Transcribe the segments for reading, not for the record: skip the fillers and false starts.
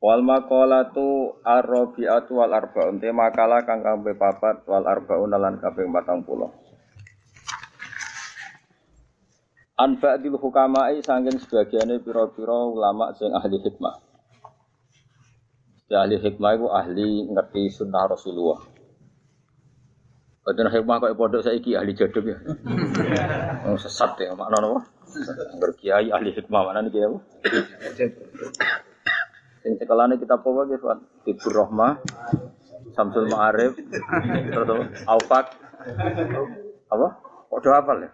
Wal maqalatu ar-rabi'atu wal arba'un. Tema makalah kang kaping 4 wal arba'un lan kaping 40. An ba'dil hukama'i saking sebagiane pira-pira ulama sing ahli hikmah. Ya, ahli hikmah iku ahli ngerti sunnah Rasulullah. Padahal hikmah kok pondok saiki ahli jaduk ya. Wong sesat ya maknane apa? Berkiai ahli hikmah maknane iki apa? Sing sekolahane kita apa ge Pak? Tibur Rahmah, Samsul Ma'arif, terus Aufak. Apa? Padha hafal ya.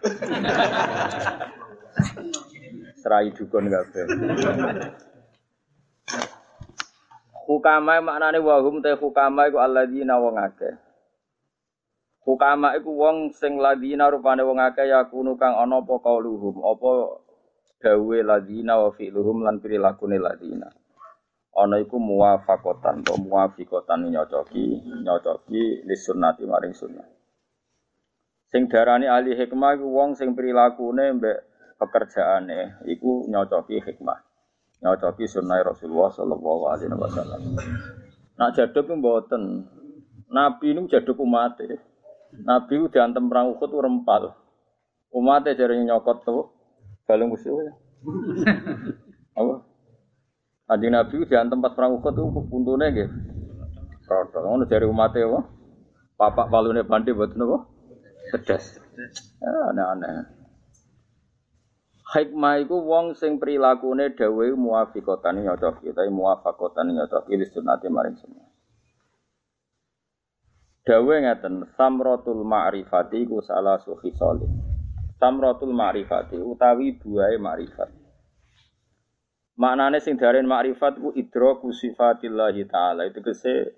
Serai dukun kabeh. Hukama maknane wa hum ta hukama iku alladzina wong akeh. Hukama iku wong sing ladina rupane wong akeh yakunu kang ana apa kauluhum, apa dawe ladina wa fi'luhum lan prilakune ladina. Ana iku muwafaqatan to muwafiqatan nyocoki li sunnati maring sunnah. Sing darani ahli hikmah iku wong sing prilakune mbek pekerjaane iku nyocoki hikmah. Nyocoki sunnah Rasulullah sallallahu alaihi wasallam. Nak jaduk ku mboten. Nabi nu jaduk umate. Nabi ku diantem perang Uhud rempal. Umate jare nyokot to balung musuh ya. Apa? Kanjeng Nabi diantem pas perang Uhud ku puntune nggih. Rodol ngono dari umate apa? Papak palune bandhe mboten apa? Pedas. Ya aneh-aneh. Hikmah iku wong sing prilakune dawuhe muwafiqatan nyocoki utawi muwafaqatan nyocoki li sunnati maring sunnah. Dawuhe ngaten, samratul ma'rifati iku salah sufi salih. Samratul ma'rifati utawi buahe ma'rifat. Maknane sing diarani makrifat ku idraku sifatillahi taala. Itu kese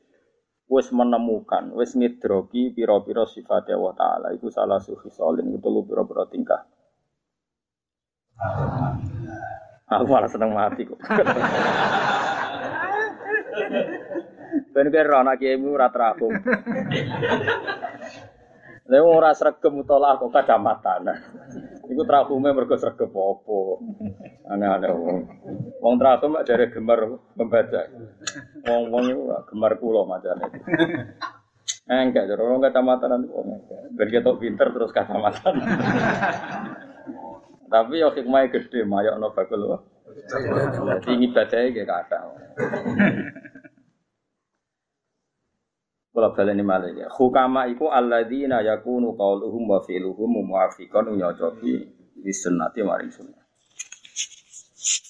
wis menemukan, wis ngidroki pira-pira sifat Allah taala. Iku salah sufi salin itu telu pira-pira tingkah. Aku malah seneng mati kok. Ben karo anak kiemu ora terapung. Lha ora sregep utawa kok kacamatan. Iku trakume mergo sregep apa. Aneh-aneh wong. Wong trakum mak jare gemar membaca. Wong-wong iku gemar kula macane. Enggak jare wong kacamatan kok. Ben ketok pinter terus kacamatan. Tapi yo hikmahe gede mayokno bakul wae. Dadi ngibadahe ge kathah. Kula baleni malih ya. Hukama iku alladzina yakunu qauluhum wa fi'luhum muwafiqan nyocoki li sunnati maring sunnah.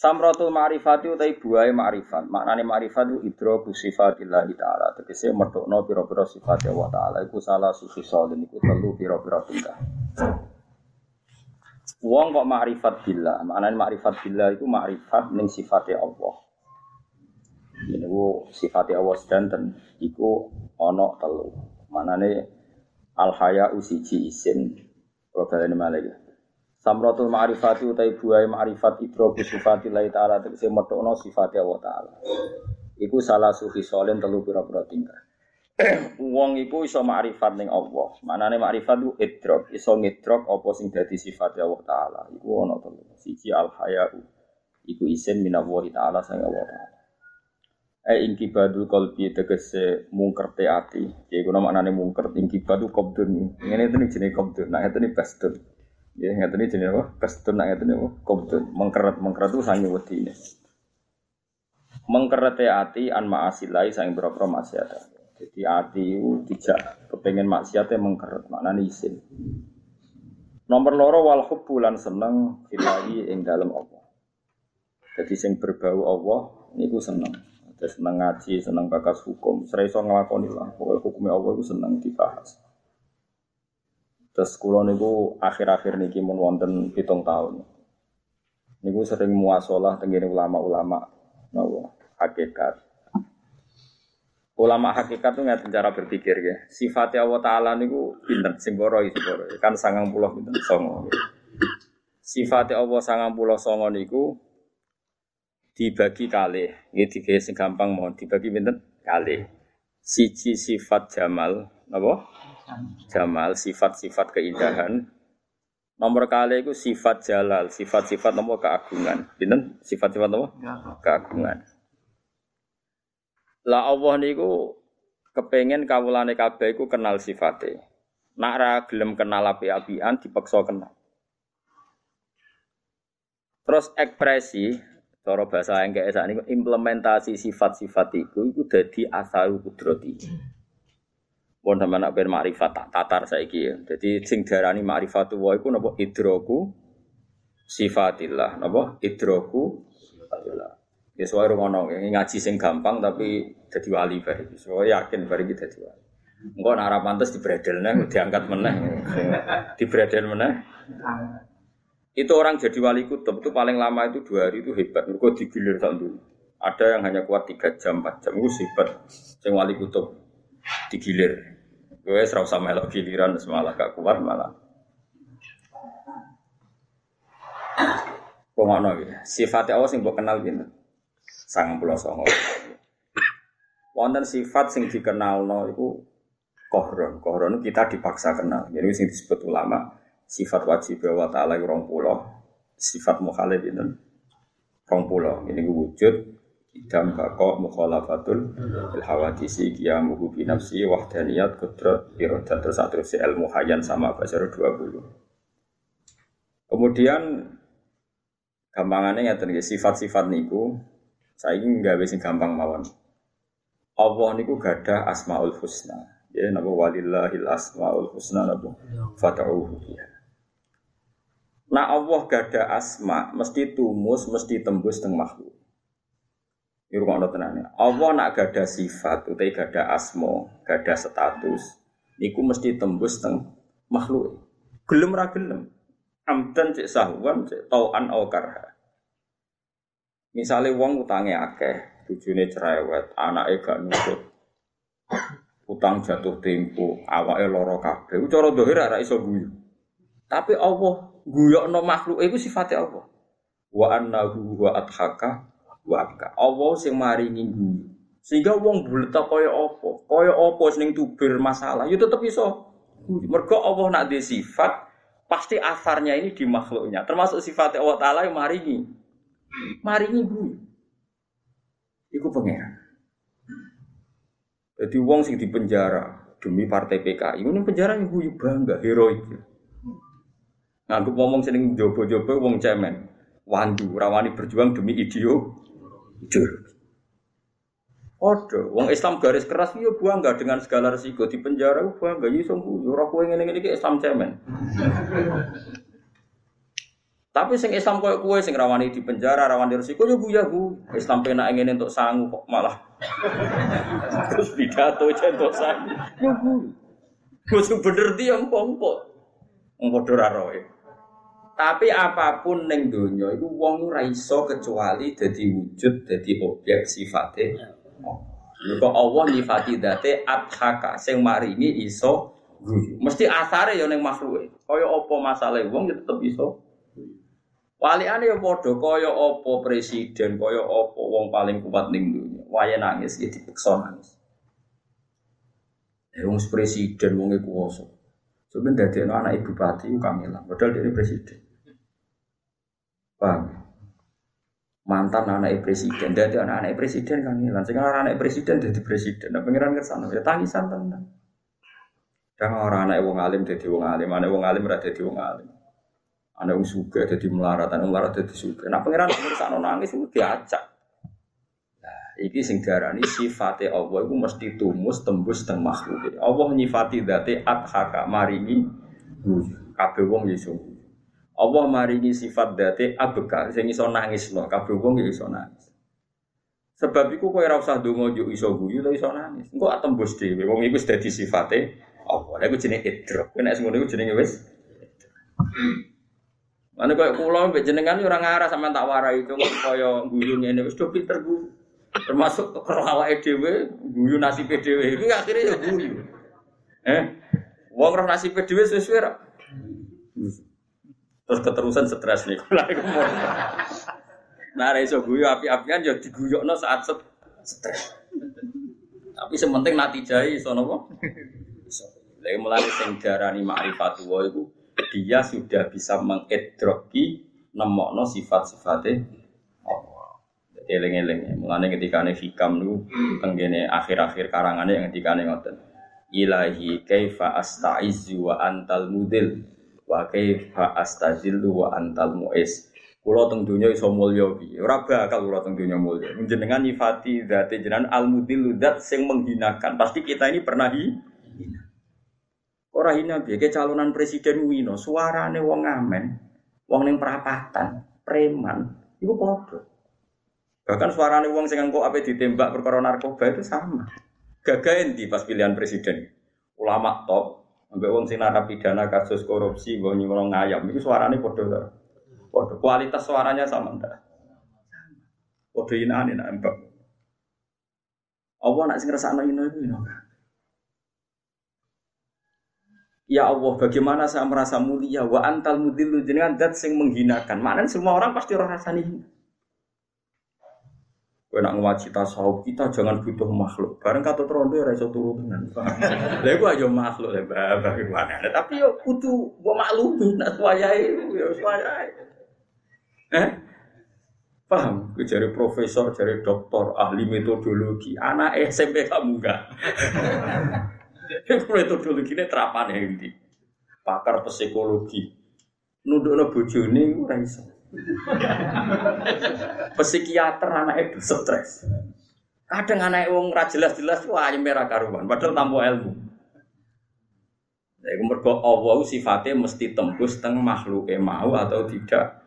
Samratul ma'rifati utai buahe ma'rifat. Maknane ma'rifat iku idraku sifatillahi ta'ala. Tegese methokno pira-pira sifat Allah ta'ala iku salah sufi salin iku telu pira-pira tingkah. Wong kok ma'rifat billah. Maknane ma'rifat billah iku ma'rifat ning sifat Allah. Niku sifat Allah sedanten iku ana telu. Manane al-haya usiji isin probalane malih. Samratul ma'rifati utai buahe ma'rifat idraku sifatillahi ta'ala tegese metokno sifat Allah ta'ala. Iku salah sufi solen telu pira-pira tingkah. Wong iku iso ma'rifat ning Allah. Manane ma'rifat iku idrak, iso ngidrak apa sing dadi sifat Allah ta'ala. Iku ana telu. Siji al-haya iku isin minallahi ta'ala sang Allah ta'ala. Ingkibadu kalbi tegese mungkerte ati. Ya iku maknane mungker ingkibadu qabdun. Ngene iki jenenge qabdun. Nah ngene iki bastun. Ya ngene iki jenenge apa? Bastun ngene iki apa? Qabdun. Mengkeret itu sange wedine. Mengkerete ati an ma'asilai sange boro-boro maksiat. Jadi ati itu tidak kepengin maksiate mengkeret, maknane isin. Nomor 2 wal hubbu lan seneng filahi ing dalem Allah. Jadi sing berbau Allah niku seneng. Senang ngaji, senang bakas hukum. Saya bisa ngelakoni lah. Pokoknya hukumnya Allah itu senang dibahas. Terus kalau itu akhir-akhir ini kita wonten 7 tahun. Ini sering muasalah dengan ulama-ulama no, hakikat. Ulama hakikat itu ngerti cara berpikir ya. Sifatnya Allah Ta'ala niku pinten singgoro kan 90 pinten songo. Sifatnya Allah 90 songo niku dibagi kali. Nggih dikira sing gampang mohon dibagi pinten kali. Siji sifat jamal, napa? Jamal sifat-sifat keindahan. Nomor kali iku sifat jalal, sifat-sifat napa keagungan. Pinten sifat-sifat napa? Keagungan. Lah Allah niku kepengin kawulane kabeh iku kenal sifate. Nak ra gelem kenal api-apian dipaksa kenal. Terus ekspresi cara basa engke sak niku implementasi sifat-sifat iku dadi asaru kudrati. Wong sampeyan nak ben makrifat tak tatar saiki ya. Dadi sing diarani makrifatu wa iku napa idraku sifatillah, napa idraku sifatillah. Ya suara ngono ngaji sing gampang tapi dadi wali bare iki. So yakin bare iki dadi wali. Engko nek ora pantes dibredelne diangkat meneh. Dibredel meneh. Itu orang jadi wali kutub itu paling lama itu 2 hari itu hebat. Mergo digilir sak nduk. Ada yang hanya kuat 3 jam, 4 jam wis hebat. Sing wali kutub digilir. Kowe wis ora usah melok giliran semalah gak kuat malah. Ngono iki. Sifate Allah sing mbok kenal piye? 90 songo. Wonten sifat sing dikenalno iku kohron. Kohron kita dipaksa kenal. Jadi sing disebut ulama sifat wajib wa ta'ala 20, sifat mukhalif itu 20. Ini wujud idam baqa mukhalafatul fil hawadisi qiyamuhu bi nafsi wahdaniyat qudrat iradat terus atrus ilmu hayyan sama basar 20. Kemudian gampangane ngaten nggih sifat-sifat niku saiki nggawe sing gampang mawon. Allah niku gadah Asmaul Husna. Ya napa walillahil asmaul husna napa fad'uhu biha. Nah Allah gadah asma mesti tumus, mesti tembus teng makhluk. Iki rumakno tenane. Allah nak gadah sifat utawa gadah asma, gadah status niku mesti tembus teng makhluk. Gelem ra gelem. Amten cek sahwan cek tau'an au karha. Misalnya wong utange akeh, bojone cerewet, anake gak nurut. Utang jatuh tempo, awake lara kabeh. Cara zahir ora iso guyu. Tapi Allah guyokno makhluke iku sifate Allah. Wa annahu wa adhaka wa abka. Allah sing maringi guyu. Sehingga wong bulet kaya apa? Kaya apa sing tubir masalah, ya tetep iso. Mergo Allah nak duwe sifat, pasti asarnya ini di makhluknya. Termasuk sifate Allah Ta'ala yang maringi. Maringi guyu. Iku pengeran. Jadi wong sing dipenjara demi partai PKI. Ini penjara yang guyu bangga heroik. Nganggup ngomong sering jobo-jobo wong cemen. Wandu rawani berjuang demi ideo. Odo, wong Islam garis keras yo bangga dengan segala resiko dipenjara bangga yo sungguh yo ora kowe ngene iki Islam cemen. Tapi sing Islam koyo kowe sing rawani di penjara, rawani resiko yo guyu. Islam penak ngene entuk sangu kok malah terus pidato entuk sangu. Yo guyu. Wis bener di empok-empok. Engko ora roe. Tapi apapun ning donya iku wong ora iso kecuali dadi wujud, dadi objek sifate. Lha Allah nyifati dzate adhaka sing maringi iso guyu. Mesti asare yo ning makhluke. Kaya apa masalahe wong yo tetep iso. Waliane ya padha kaya apa presiden, kaya apa wong paling kuat ning dunya. Wayahe nangis ya dipeksa nangis. Wong presiden wong e kuwasa. Sampeyan dadekno anak ibu bupati Kamila, padahal dhekne presiden. Paham? Mantan anak presiden, dadekno anak presiden Kamila. Sing ora anak presiden dadi presiden. Nah pengiran kersane ya tangisan tenan. Dang ora anak wong alim dadi wong alim, anak wong alim ora dadi wong alim. Ana wong sugih dadi melarat, ana melarat dadi sugih. Nek pangeran mirsakno nangis iku diacak. Nah, iki sing diarani sifate Allah iku mesti tumus tembus teng makhluk. Allah nyifati dzate adhaka maringi guyu. Kabeh wong iso. Allah maringi sifat dzate abka sing iso nangis lho, kabeh wong iso nangis. Sebab iku kowe ora usah ndonga yo iso guyu to iso nangis. Engko atembus dhewe wong iku wis dadi sifate Allah. Lha iku jenenge idrok. Nek ngono iku jenenge wis Mane koyo kula mbek jenengan yo ora ngarah sampean tak warai itu koyo guyu ngene wis do pinter guyu. Termasuk karo awake dhewe, guyu nasibe dhewe. Iki akhire yo guyu. Wong roh nasibe dhewe suwe-suwe ra. Terus keterusan stres niku. Nah, ra iso guyu api-apian yo diguyokno saat stres. Tapi sementing natijai iso napa? Iso. Lha mulane sing diarani ma'rifatullah iku dia sudah bisa mengedroki nemokno sifat-sifate Allah. Dadi eling-eling. Mulane ngendikane hikam niku tenggene akhir-akhir karangane ngendikane ngoten. Ilahi kaifa asta'izzu wa antal mudil wa kaifa astazillu wa antal mu'is. Kula teng donya iso mulya piye? Ora bakal kula teng donya mulya. Njenengan nyifati zat jenengan al-mudil zat sing menghinakan. Pasti kita ini pernah hina. Ora hina piye ke calonan presiden wino, suarane wong ngamen, wong ning perapatan, preman, iku padha. Bahkan suarane wong sing engko ape ditembak perkara narkoba itu sama. Gagahe ndi pas pilihan presiden. Ulama top, ambek wong sing narapidana kasus korupsi wong nyolong ayam, iku suarane padha. Padha kualitas suaranya sama ndak? Padha inane nek embak. Apa nek sing ngrasakno ino iku ino? Ya Allah, bagaimana saya merasa mulia wa antal mudillu jenengan zat sing menghinakan. Maknane semua orang pasti ora rasani hina. Kowe nek ngaji tasawuf kita jangan butuh makhluk. Bareng kata trondo ora iso turu tenan. Lah iku ayo makhluk le bagaimana. Tapi yo kudu mbok maklumi nek wayahe yo wayahe. Paham? Kowe jare profesor, jare doktor, ahli metodologi, anak SMP kamu enggak. Metodologi ini terapane iki. Pakar psikologi. Nundukno bojone iku ora iso. Psikiater anake do stres. Kadang anake wong ra jelas-jelas ku ayeme ra karuan, padahal tanpa ilmu. Lha iku mergo Allah sifate mesti tembus teng makhluke mau atau tidak.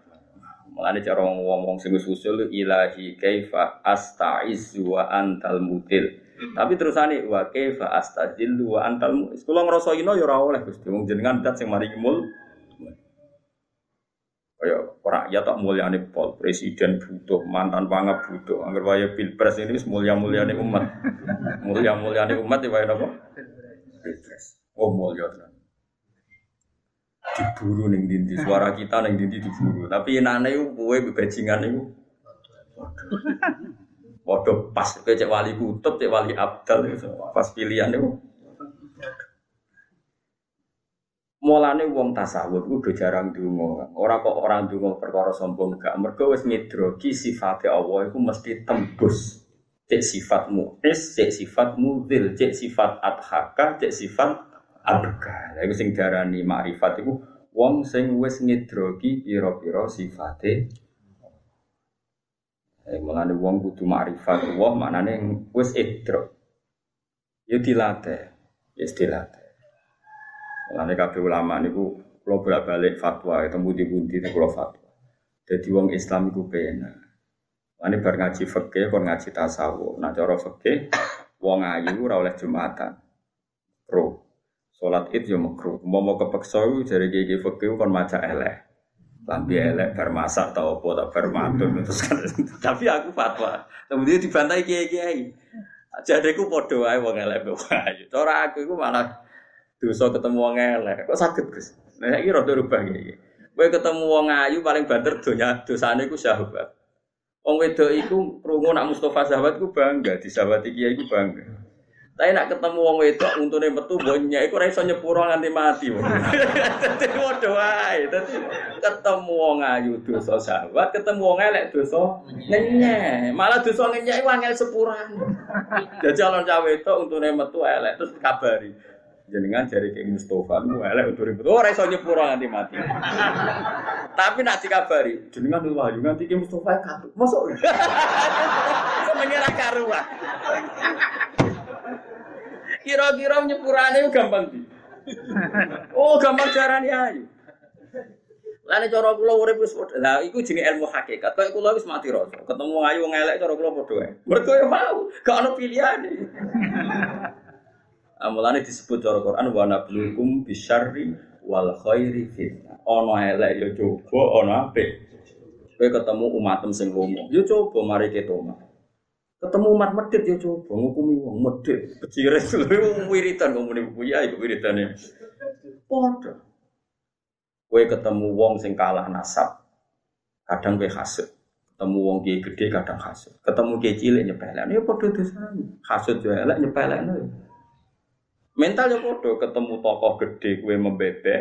Mulane cara ngomong sing usul ilahi kaifa astaizu wa antal mutil. Tapi terusane wa kaifa astazillu wa antal mu'is. Kula ngrasa ino ya ora oleh Gusti wong jenengan dat sing mari mul. Kaya ora ya tak mulyane pol presiden butuh, mantan pangab butuh. Angger wae pilpres ini wis mulya-mulyane umat. Mulya-mulyane umat ya wae napa? Pilpres. Oh mulya tenan. Diburu ning ndi-ndi suara kita ning ndi-ndi diburu. Tapi enane kowe bebajingan niku. Waduh pas ke cek wali kutub, cek wali abdal pas pilihan itu mulanya uang tasawuf udah jarang dungo orang kok orang dungo perkara sombong gak mergo wis ngidrogi sifatnya Allah itu mesti tembus cek sifat mu'is, cek sifat mudil, cek sifat adhaka, cek sifat abga itu yang diarani ma'rifat itu uang yang wis ngidrogi piro-piro sifatnya. Mulane wong kudu ma'rifatullah maknane wis idrok. Ya dilatih, wis dilatih. Mulane kabeh ulama niku kula bolak-balik fatwa, tembu-tembu niku kula fatwa. Dadi wong Islam iku penak. Mulane bar ngaji fikih, kon ngaji tasawuf. Nek cara fikih wong ayu ora oleh jumatan. Kro. Salat Id yo makruh. Umpama kepeksa iku jare iki fikih kon macak eleh. Lambi elek bar masak tau apa tak bar matur terus kan tapi aku fatwa kemudian dibantai kiai-kiai jadeku padha wae wong elek wae cara aku iku malah dosa ketemu wong elek kok saged Gus nek iki rada rubah kiai kowe ketemu wong ayu paling banter donya dosane iku sahabat wong wedok iku krungu nak Mustofa Zawad ku bangga disawati kiai ku bangga. Tapi nak ketemu wong wedok untune metu bonye iku ora iso nyepuro nganti mati. Dadi padha wae. Dadi ketemu wong ayu dosa sahabat, ketemu wong elek dosa ngenyek. Malah dosa ngenyek iku angel sepurane. Dadi calon cah wedok untune metu elek terus kabari. Jenengan jare Ki Mustofa ku elek untune metu ora iso nyepuro nganti mati. Tapi nak dikabari jenengan lu ayu nganti Ki Mustofa kabeh. Mosok. Semenyera karuan. Kira-kira nyepurane gampang di. Oh, gampang carane ayu. Lane cara kula urip wis padha. Lah iku jenenge ilmu hakikat. Kok kula wis mati rasa. Ketemu ayu wong elek cara kula padha wae. Mergo ya mau, gak ono pilihane. Amulane disebut cara Quran wa nablukum bisyarri wal khairi fitnah. Ono elek yo coba, ono apik. Kowe ketemu umatem sing lomo, yo coba mari ketoma. Ketemu umat medhit yo coba ngukumi wong medhit. Becire wong wiritan wong muni buya iku wiritane. Padha. Kowe ketemu wong sing kalah nasab. Kadang kowe hasud. Ketemu wong kiye gedhe kadang hasud. Ketemu kiye cilik nyepelekno yo padha dosane. Hasud yo elek nyepelekno. Mental yo padha, ketemu tokoh gedhe kowe membebek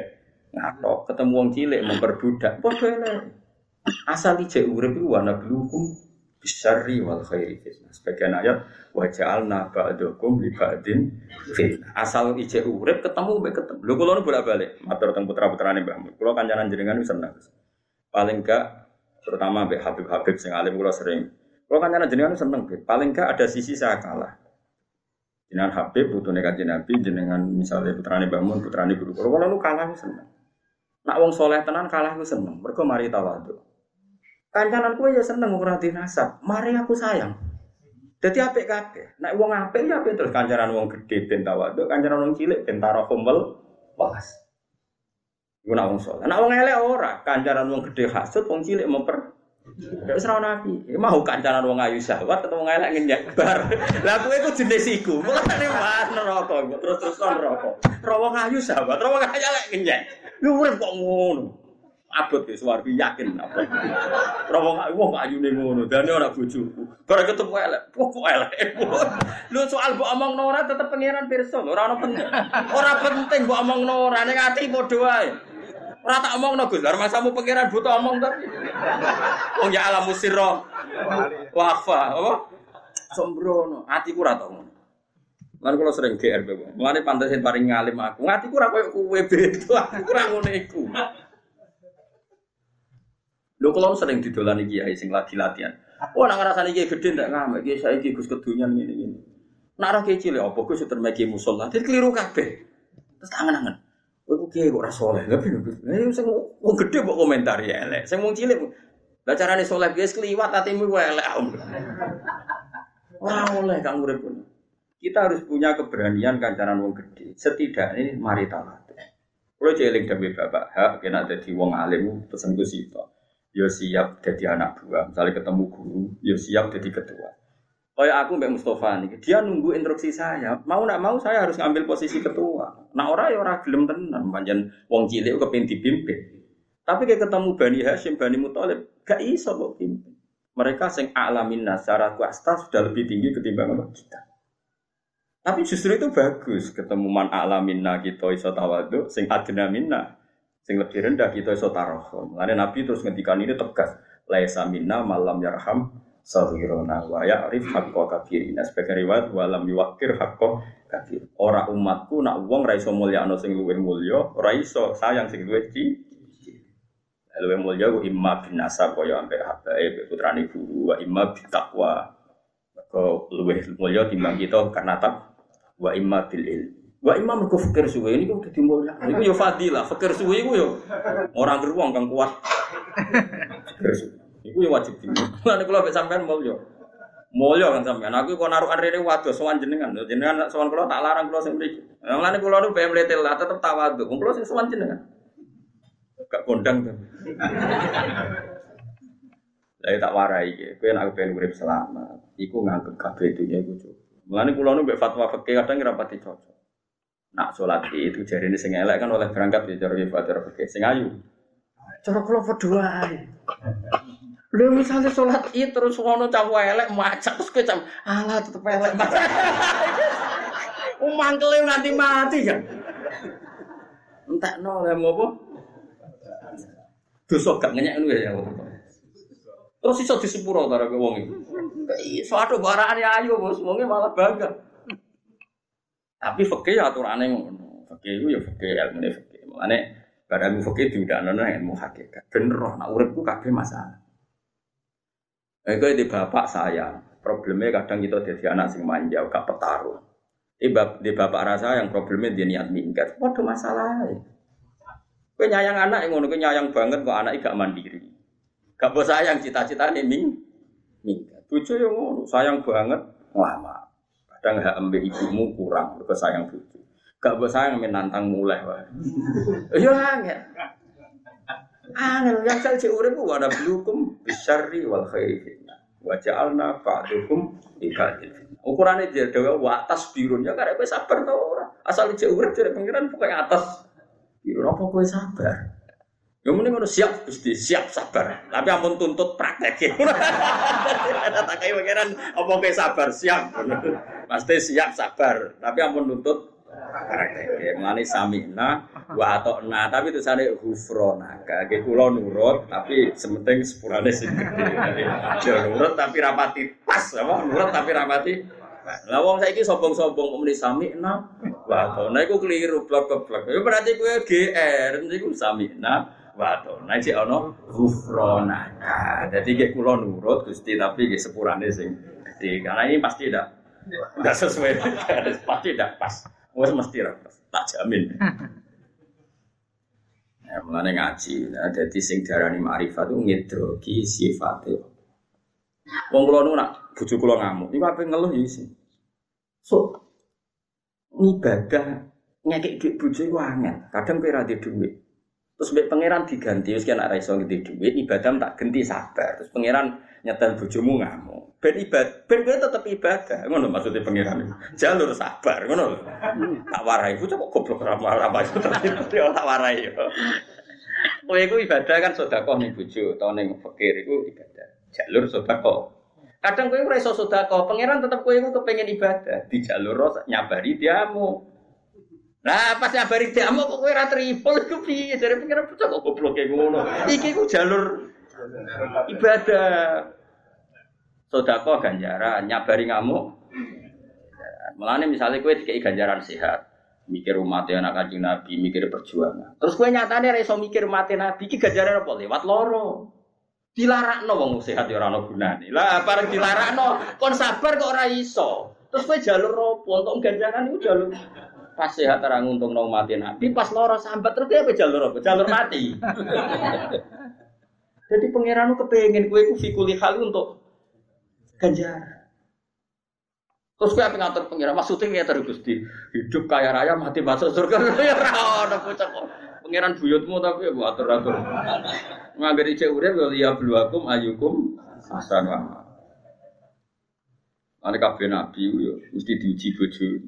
ngatok, ketemu wong cilik memperbudak padha elek. Asal ijek urip iku ana glukum bisyarri wal khairi fitnah. Sebagian ayat wa ja'alna ba'dakum li ba'din fitnah. Asal ijek urip ketemu mbek ketemu. Lho kula nu bolak-balik matur teng putra-putrane Mbah. Kula kancanan jenengan wis seneng. Paling gak terutama mbek Habib-habib sing alim kula sering. Kula kancanan jenengan seneng, Mbah. Paling gak ada sisi saya kalah. Jenengan Habib putune Kanjeng Nabi, jenengan misalnya putrane Mbah Mun, putrane guru kula, kalau lu kalah seneng. Nak wong soleh tenan kalah ku seneng. Mergo mari tawadhu. Kancanan kowe ya seneng ora dinasab. Mari aku sayang. Dadi apik kabeh. Nek wong apik ya apik terus kancanan wong gedhe ben tawadhu, kancanan wong cilik ben tarahum wel walas. Iku nak wong soleh. Nak wong elek ora, kancanan wong gedhe hasud, wong cilik memper ndak serono api. Mau kancanan wong ayu syahwat ketemu elek ngenyak bar. Lah kowe iku jenis iku. Mulane wae neraka iku terus-terusan neraka. Wong ayu syahwat, wong ayu elek ngenyak. Lu urip kok ngono. Abot wis warbi yakin apa. Wong ayu wong ayune ngono, dene ora bojoku. Bar ketemu elek, kok elek. Lu soal mbok omongno ora tetep pengiran pirsa, ora ono penting. Ora penting mbok omongno ora ning ati padha wae. Ora tak omongno Gus, lar masamu pengiran butuh omong ta. Wong ya alamu sirra. Wafa, apa? Sombrono, atiku ora tak ngono. Lan kula sering GR bae. Mulane pantesin paring ngalim aku. Atiku ora koyo kowe beto, aku ora ngono iku. Lho kula sering didolani kiai sing lagi latihan. Oh nang ngrasani iki gedhe ndak ngamek iki saiki Gus kedunyan ngene-ngene. Nek ora kecil apa Gus termeki musala. Dadi keliru kabeh. Terus tangan-tangan. Kowe iki kok ora saleh. Lha piye Gus? Lah sing wong gedhe kok komentari elek. Sing wong cilik lah carane saleh wis kliwat atimu elek. Ora oleh kang urip. Kita harus punya keberanian kancanan wong gedhe. Setidaknya mari tawadhu. Kulo jeling demi Bapak Hak kena dadi wong alim pesen Gus itu. Ya siap dadi anak buah. Misale ketemu guru, ya siap dadi ketua. Kayak aku Mbak Mustofa niki, dia nunggu instruksi saya. Mau nak mau saya harus ngambil posisi ketua. Nah ora ya ora gelem tenan, pancen wong cilik kepengin dipimpin. Tapi kayak ketemu Bani Hasyim, Bani Muthalib, gak iso kok pimpin. Mereka sing a'lamin nasara kuasta sudah lebih tinggi ketimbang kita. Tapi justru itu bagus ketemu man a'laminna kita iso tawadhu, sing adna minna, sing lebih rendah kita iso tarahum. Lan Nabi terus ngendikan ini tegas, laisa minna malam yarham sahirona wa ya'rif haqqa kathirina sebagai riwayat wa lam yuwaqqir haqqa kathir. Ora umatku nak wong ra iso mulyakno sing luwih mulya, ora iso sayang sing luwih cilik. Luwih mulya ku imma bin nasab kaya ambek habae putrane guru wa imma bi taqwa. Maka luwih mulya timbang kita karena tak wa imma bil ilm. Wa imma mergo fikir suwe niku dadi mulya. Iku yo fadilah, fikir suwe iku yo ora ngeruwong kang kuat. Iku yang wajib tinggi. Nanti kalau sampai sampean mulyo kan sampean. Aku kalau naruhan rene waduh soan jenengan. Jenengan soan kalau tak larang kalau sendiri. Nanti kalau lu pengen meletel tetap tawadhu. Kalau sih soan jenengan, gak kondang tuh. Saya tak warai. Kau yang aku pengen urip selamat. Iku nganggep kafe itu nya. Iku cukup. Nanti kalau lu bek fatwa fakih kadang ngerapati cocok. Nak solat itu jari ini sengelak kan oleh berangkat di jari fatwa fakih sengayu. Cara kalau berdua. Lha misale salat Id terus ono cah elek macet terus kowe ala tetep elek. Mangkele nanti mati kan. Entekno lha ngopo? Dosa gak ngenyek ngono ya. Terus iso disepuro ta karo wong iki. Iso atuh barane ayu bos, wonge malah bangga. Tapi fikih aturane ngono. Fikih iku ya fikih ilmune fikih. Mulane barang fikih diundakno nang ilmu hakikat. Ben roh nak uripku kabeh masalah. Eko di bapak saya, problemnya kadang kita dari anak sing manja, gak petarung. Di bapak rasa yang problemnya dia niat minggat. Waduh masalah. Kau nyayang anak, ngono kau nyayang banget kok anak gak mandiri. Gak boleh sayang cita-cita nih minggat. Bucu yang ngono sayang banget lama. Kadang hak ambil ibumu kurang, kau sayang bucu. Gak boleh saya ngemin nantang mulai, wah. Iya angin. Angin yang saya ciuripu ada belukum bisyari wal khairi. Waja'alna fa'dukum ikadil fitnah. Ukurannya dia ada atas birunya, karena gue sabar tau orang. Asal dia urip dari pengiran pokoknya atas biru, apa gue sabar? Yang mending udah siap, pasti siap sabar. Tapi ampun tuntut praktekin. Ada tak kayak pengiran, apa gue sabar siap? Pasti siap sabar, tapi ampun tuntut praktekin. Mengani samina, wa atokna, tapi itu sana hufrona. Kayak kulo nurut, tapi sementing sepurane sing gede. Dia nurut tapi rapati pas, apa nurut tapi rapati. Lah wong saiki sombong-sombong omne samina wa atona iku keliru blok-blok. Ya berarti kowe GR niku samina wa atona iki ana hufrona. Dadi nggih kula nurut Gusti tapi nggih sepurane sing gede. Karena ini pasti ndak sesuai. Pasti ndak pas. Wis mesti ra pas. Tak jamin. Ya mulane ngaji. Dadi sing diarani ma'rifat ku ngedrogi sifate. Wong kula nu nak bojo kula ngamuk, iku ape ngeluh ya isin. So ngibadah nyekek dhuwit bojo iku angel. Kadang kowe ra ndek dhuwit. Terus mbek pangeran diganti wis kan ora iso ndek dhuwit, ibadah tak ganti sabar. Terus pangeran nyetel bojomu ngamuk. Ben ibadah, ben kowe tetep ibadah. Ngono maksude pangeran. Jalur sabar, ngono lho. Tak warai bojo kok goblok ra marah-marah yo tak warai yo. Kowe iku ibadah kan sedekah ning bojo, ta ning fakir iku ibadah. Jalur sedekah. Kadang kowe ora iso sedekah, pangeran tetep kowe iku kepengin ibadah, di jalur nyabari diamu. Lah pas nyabari diamu kok kowe ora tripol iku piye? Jare pangeran bocah kok gobloke ngono. Iki ku jalur ibadah. Sedekah ganjaran, nyabari ngamuk. Mulane misale kowe dikeki ganjaran sehat, mikir umat anak Kanjeng Nabi, mikir perjuangan. Terus kowe nyatane ora iso mikir mate Nabi, iki ganjaran apa? Lewat loro. Dilarakno wong sehat ya ora ana gunane. Lah bareng dilarakno kon sabar kok ora iso. Terus kowe jalur opo? Entuk ganjaran iku jalur pas sehat ora nguntungno mati Nabi, pas lara sambat terus kowe jalur opo? Jalur mati. Jadi pangeran kepengin kowe iku fikuli hal untuk ganjaran. Terus kowe ape ngatur pangeran? Maksude ngatur Gusti, hidup kaya raya mati masuk surga. Ya ora ana bocah kok. Pangeran buyutmu tapi aku atur-atur. Nganggeri ceure wa ya bluakum ayyukum ahsan wa amal. Ana kabeh nabi yo mesti diuji bojone.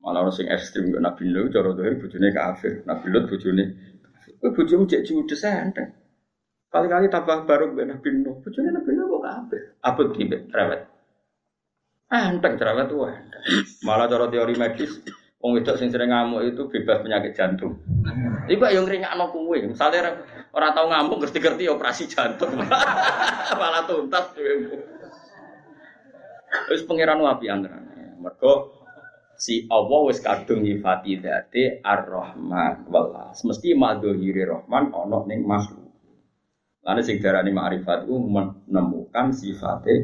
Malah orang sing ekstrem kok nabi lho cara dohir bojone kafir, nabi Lut bojone. Kowe bojomu jek judes santai. Kali-kali tambah barok ben nabi Nuh, bojone nabi Nuh kok kafir. Abot kibet trawet. Anteng trawet wae. Malah cara teori medis wong wedok sing sering ngamuk itu bebas penyakit jantung. Iku yo ngringakno kowe. Misale ora tau ngamuk ngerti-ngerti operasi jantung. Malah tuntas kowe. Wis pangeran api antarane. Mergo si Allah wis kadung nyifati dzati Ar-Rahman welas. Mesti madhahire Rahman ana ning makhluk. Lan sing diarani ma'rifat iku menemukan sifate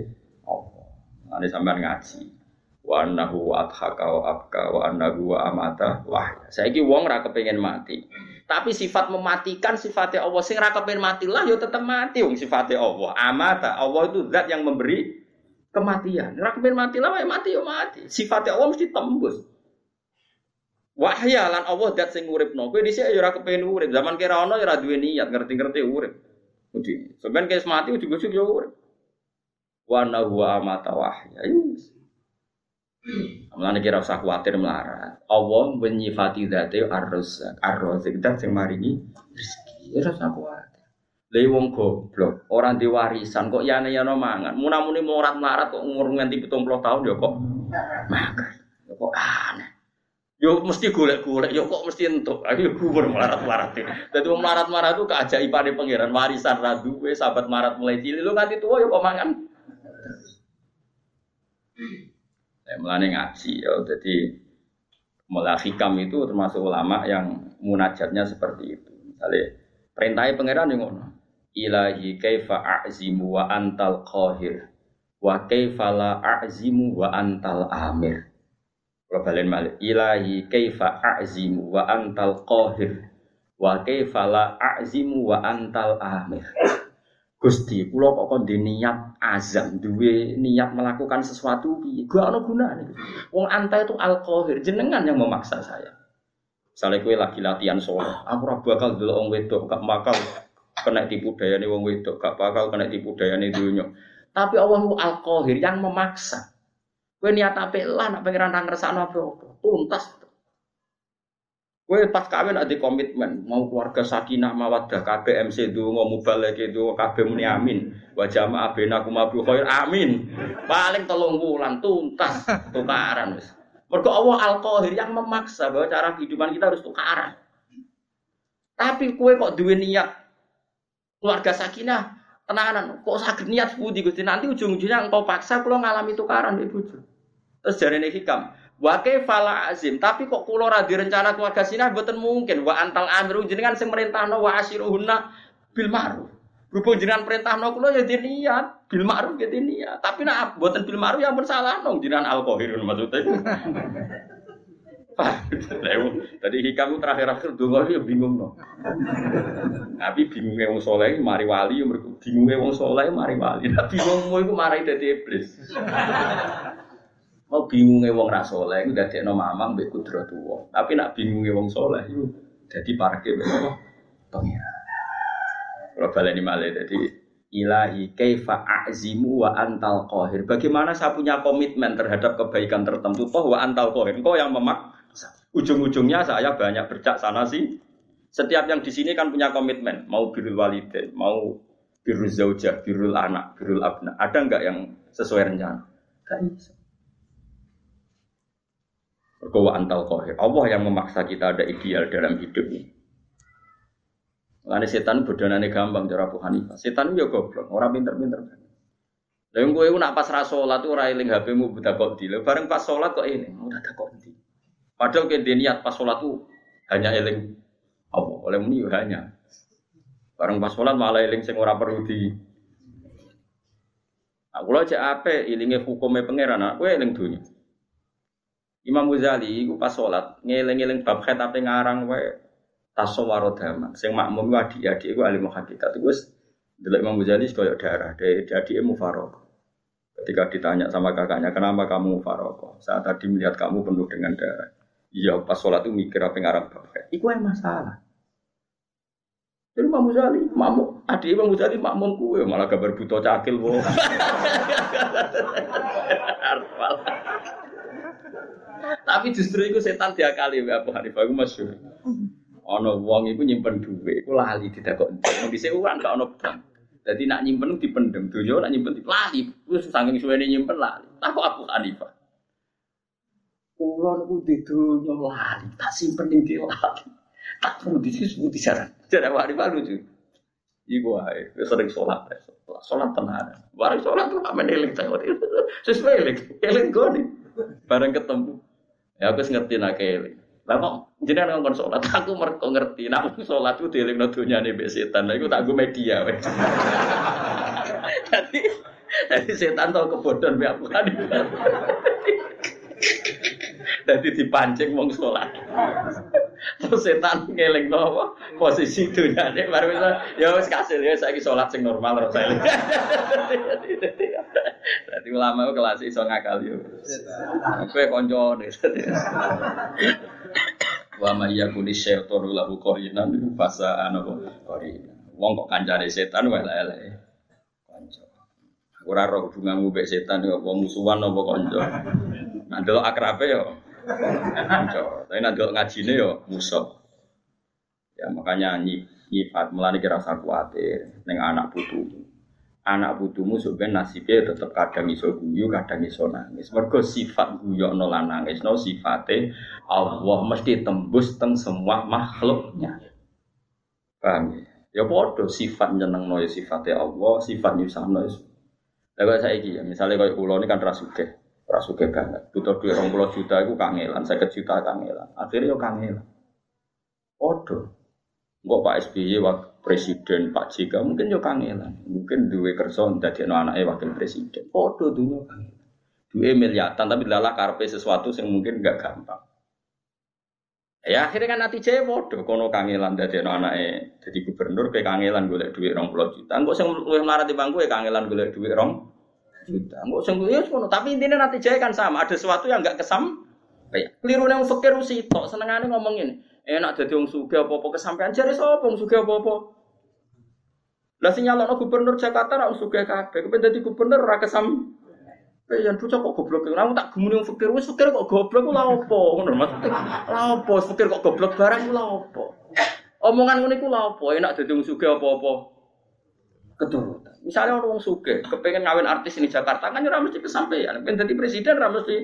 Allah. Lan sampean ngaji wa annahu adhaka wa abka wa annahu amata wah saiki wong ra kepengin mati tapi sifat mematikan sifate Allah sing ra kepengin mati lah ya tetep mati wong sifate Allah amata Allah itu zat yang memberi kematian ra kepengin mati lah wae mati ya mati sifate Allah mesti tembus wahya lan Allah zat sing uripno kowe dhisik ya ra kepengin urip zaman kira ana ya ra duwe niat ngerti-ngerti urip kudu sampean kaya mati ujug-ujug ya urip wa annahu amata wahya Mulane kira usah kuwatir melarat. Allah menyifati dzate ar-Razzaq, ar-Razzaq dzat sing maringi rezeki. Ora usah kuwatir. Lah wong goblok, ora ndek warisan kok yana-yana mangan. Munamune ora melarat kok umur nganti 70 tahun ya kok makan. Ya kok aneh. Ya mesti golek-golek, ya kok mesti entuk. Aku kubur melarat-melarat. Dadi wong melarat-melarat itu keajaibane pangeran warisan ra duwe, sahabat melarat mulai cilik lho nganti tuwa ya kok mangan. Mulane ngaji ya. Jadi mulai hikam itu termasuk ulama yang munajatnya seperti itu. Misalnya perintahnya pangeran yang ngono. Ilahi kaifa a'zimu wa antal qahir wa kaifa la a'zimu wa antal amir. Kalau balen malih ilahi kaifa a'zimu wa antal qahir wa kaifa la a'zimu wa antal amir. Gusti, kula kok kon niat azam, duwe niat melakukan sesuatu piye? Gak ana gunane. Wong anta itu al-Qahir, jenengan yang memaksa saya. Misale kowe lagi latihan saleh, aku ora bakal ndelok wong wedok gak bakal kena tipu dayane wong wedok, gak bakal kena tipu dayane donya. Tapi Allah al-Qahir yang memaksa. Kowe niat apik lah nek pangeran nang ngersakno apa-apa, tuntas. Kowe pas kawin ada komitmen mau keluarga sakinah mawaddah KBMC donga mubaleke donga kabeh muni amin wa jama'a bainakum bi khair amin paling 3 wulan tuntas tukaran wis mergo Allah al-Qahir yang memaksa bahwa cara kehidupan kita harus tukaran. Tapi kowe kok duwe niat keluarga sakinah tenanan kok saged niat pundi Gusti nanti ujung-ujungnya engkau paksa kula ngalami tukaran mbek bojo terus jarene hikam wa kaifala azim tapi kok kula ora direncana keluarga sinah mboten mungkin wa antal amiru jenengan sing merintahno wa asyiruhunna bil ma'ruf rupo jenengan perintahno kula ya niat bil ma'ruf ya niat tapi nek mboten bil ma'ruf ya ampun salah nang jenengan al-Qahirun maksude tadi hikam terakhir-akhir donga ya bingung no tapi bingunge wong saleh mari wali mergo bingunge wong saleh mari wali tapi wongmu iku marai dadi iblis. Mau bingungnya wong ra saleh iku dadekno mamang mbek kudrat tuwa. Tapi nek bingungnya wong saleh iku dadi parke mbek Allah. Pengira. Ora baleni malih dadi ilahi kaifa a'zimu wa antal qahir. Bagaimana saya punya komitmen terhadap kebaikan tertentu toh wa antal qahir. Engkau yang memaksa. Ujung-ujungnya saya banyak bercak sana sih. Setiap yang di sini kan punya komitmen, mau birrul walidain, mau birrul zaujah, birrul anak, birrul abna. Ada enggak yang sesuai rencana? Enggak. Berkowa antal qahir. Allah yang memaksa kita ada ideal dalam hidup ini. Karena setan bodohannya gampang cara Abu Hanifah. Setan itu ya goblok, orang pinter-pinter. Lah yang kowe nak pas ra salat ora eling HP-mu buta kok di. Bareng pas salat kok ini, ora ada kok di. Padahal kowe niat pas salat ku hanya eling apa? Oleh muni yo hanya. Bareng pas salat malah eling sing ora perlu di. Aku lho cek apik elinge hukume pangeran, kowe eling donya. Imam Ghazali iku pas salat ngeling-eling bab kitab ngarang wae tasawwarodama sing makmum adik-adik iku alim hakikat wis delok Imam Ghazali koyo darah adik-adike mufaraqah. Ketika ditanya sama kakaknya kenapa kamu mufaraqah? Saat tadi melihat kamu penuh dengan darah. Iya pas salat itu mikir apa ngarang bab iku ae masalah. Jadi Imam Ghazali makmum adik Imam Ghazali makmum kuwe malah gambar buta cakil wae. Tapi justru itu setan diakali mbak Abu Hanifah iku masyhur. Ana wong iku nyimpen dhuwit, iku lali ditakok. Wong dhisik ora ono bank. Dadi nak nyimpen dipendem donya, nak nyimpen lali. Wis saking suwene nyimpen lali. Takok Abu Hanifah. Kula niku didonya lali, tak simpen ning dhewe lali. Tak pundi sing disaran. Jar Abu Hanifah lucu. Iku ae, wis sering salat. Salat tenan. Bareng salat kok meneling tawet. Sesuai lek, eling gone. Bareng ketemu ya aku ngerti nak eling. Lah kok jenengan kon salat aku mergo ngerti nak salat ku dielingno donyane mbek setan. Lah iku tak go media wae. Dadi setan tau kebodhon mbek aku kan. Dadi dipancing wong salat. Terus setan ngelingno apa? Posisi donyane baru wis ya wis kasil ya saiki salat sing normal terus eling. Dadi ulama ku kelas iso ngakali yo. Kowe kancane. Wa ma yakuni syaitanu lahu qarinan fasa anahu qarina. Wong kok kancane setan wae elek-eleke. Kanca. Aku ora ro hubunganmu mbek setan kok musuhan apa kanca. Nek ndelok akrabe yo kanca. Tapi nek ndelok ngajine yo musuh. Ya makanya nyifat melani kira rasa kuwatir ning anak putu. Anak putumu sebenarnya nasibnya tetap kadang iso guyu, kadang iso nangis. Mergo sifat guyu no lan nangis no sifatnya Allah mesti tembus teng semua makhluknya. Paham ya? Ya podo sifat nyenengno ya sifatnya Allah, sifat nyusahno ya. Lah saiki ya misale koyo kula niki kan rasugih banget. Butuh duit 20 juta iku kangelan, 50 juta kangelan. Akhire yo kangelan. Podo. Engko Pak SBY wakil presiden, Pak JK mungkin yo kangelan. Mungkin duwe kersa ndadekno anake wakil presiden. Padha dunyo kangelan. Duwe miliatan tapi lalah karepe sesuatu sing mungkin enggak gampang. Ya akhirnya kan natijahnya bodoh. Kono kangelan dari anak-anaknya jadi gubernur ke kangelan golek duit 20 juta. Engkau yang luwih melarat di bangku ya kangelan golek duit 20 juta. Engkau yang luwih sepenuh. Tapi intinya natijahnya kan sama. Ada sesuatu yang enggak kesam. Kayak keliru yang fakir usitok. Senengannya ngomongin enak jadi orang suga apa-apa kesampean. Jadi sopong suga apa-apa. Lah sinyalokno gubernur Jakarta orang suga kabeh. Kepen jadi gubernur orang kesam. Yang bocah kok goblok, kamu tak gemuni yang fakir kok goblok, aku laopo, bener mas, laopo, fakir kok goblok barang, aku laopo, omongan ini aku laopo, enak jadi orang suge apa-apa, keturutan. Misalnya orang suge, kepengen ngawin artis ini Jakarta, kan orang mesti kesampean, pengen jadi presiden, orang mesti,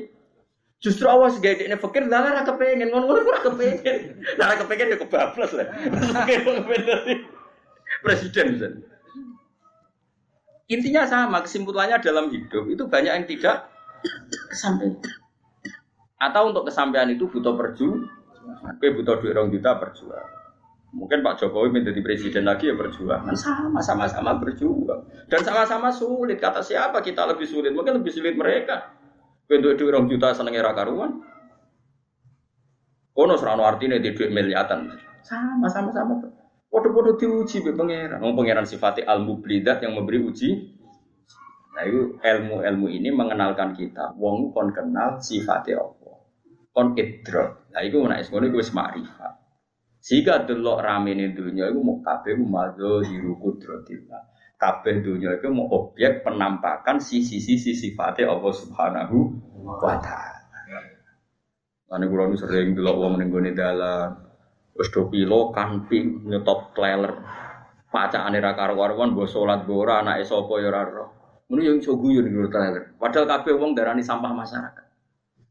justru awas gede ini fakir, dah orang kepengen, ngomong-ngomong orang kepengen, orang kepengen ya kebablas lah, fakir orang kepengen jadi presiden misalnya. Intinya sama, kesimpulannya dalam hidup itu banyak yang tidak kesampaian. Atau untuk kesampaian itu butuh perjuangan. Oke, butuh duit 2 juta perjuangan. Mungkin Pak Jokowi menjadi presiden lagi ya perjuangan. Sama-sama berjuang. Dan sama-sama sulit. Kata siapa kita lebih sulit? Mungkin lebih sulit mereka. Untuk duit 2 juta senengnya rakaruan. Kono serano artinya di duit miliatan. Sama-sama. Podo-podo diuji oleh pangeran. Wong pangeran sifatnya al-mublidat yang memberi uji. Nah itu ilmu-ilmu ini mengenalkan kita. Wong kon kenal sifatnya apa. Kon idrak. Nah itu nek ngono iku wis makrifat. Sehingga delok ramene dunya iku mung kabeh madza hiru kudratillah. Kabeh dunya iku mung objek penampakan sisi-sisi sifatnya Allah Subhanahu wa taala. Lan iku lho sering delok wong ning gone dalan. Wis do pilo kanthi nyetop kleler. Pacakane ra karo-karuan mbok salat mbok ora anake sapa ya ora ero. Ngono yo iso guyon nggo kleler. Padahal kabeh wong darani sampah masyarakat.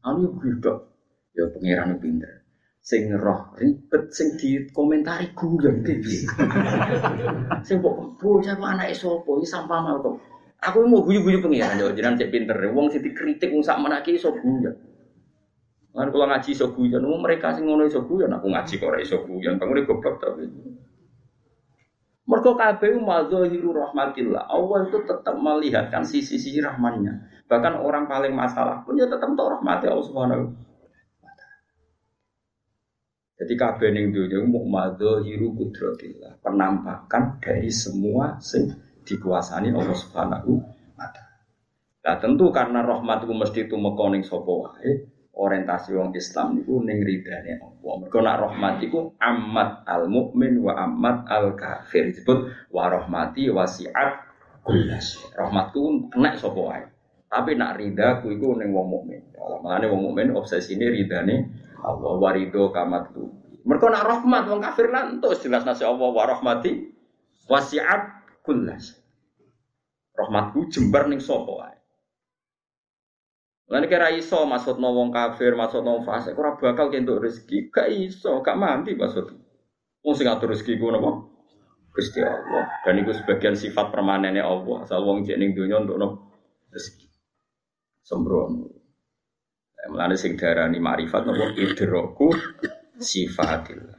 Anu yo gedhok. Ya pangeran pinter. Sing roh ribet sing dikomentari guyon piye. Sing mbok bocah anake sapa iki sampah malah. Aku mau guyu-guyu pangeran yo jenengan sik pinter. Wong sing dikritik wong sak menake iso guyon. Kan kalau ngaji iso guyon, mereka sing ngono iso guyon, aku ngaji kok ora iso guyon, kanggo goblok ta iki. Mergo kabeh mazahiru rahmatillah. Allah itu tetap melihatkan sisi-sisi rahmannya. Bahkan orang paling masalah pun ya tetap tok rahmate Allah Subhanahu wa taala. Jadi kabeh ning dunya mung mazahiru qudratillah, penampakan dari semua sing dikuasani Allah Subhanahu wa taala. Lah tentu karena rahmatku mesti tumeka ning sapa wae. Orientasi wong Islam niku ning ridane Allah. Mergo nak rahmat iku ammat al-mukmin wa ammat al-kafir. Disebut wa rahmati wasi'at kullasy. Rahmatku kena sapa wae. Tapi nak ridaku iku ning wong mukmin. Mulane wong mukmin obsesine ridane Allah wa ridho kamatku. Mergo nak rahmat wong kafir lan entuk jelas nase Allah wa rahmati wasi'at kullasy. Rahmatku jembar ning sapa wae. Lan kira iso maksudno wong kafir, maksudno wong fasik ora bakal entuk rezeki, gak iso, gak mandi maksud. Wong sing ngatur rezeki ku napa? Gusti Allah. Dan iku sebagian sifat permanene Allah. Asal wong jek ning donya entukno rezeki. Sembrono. Mulane sing diarani ma'rifat napa idraku sifatillah.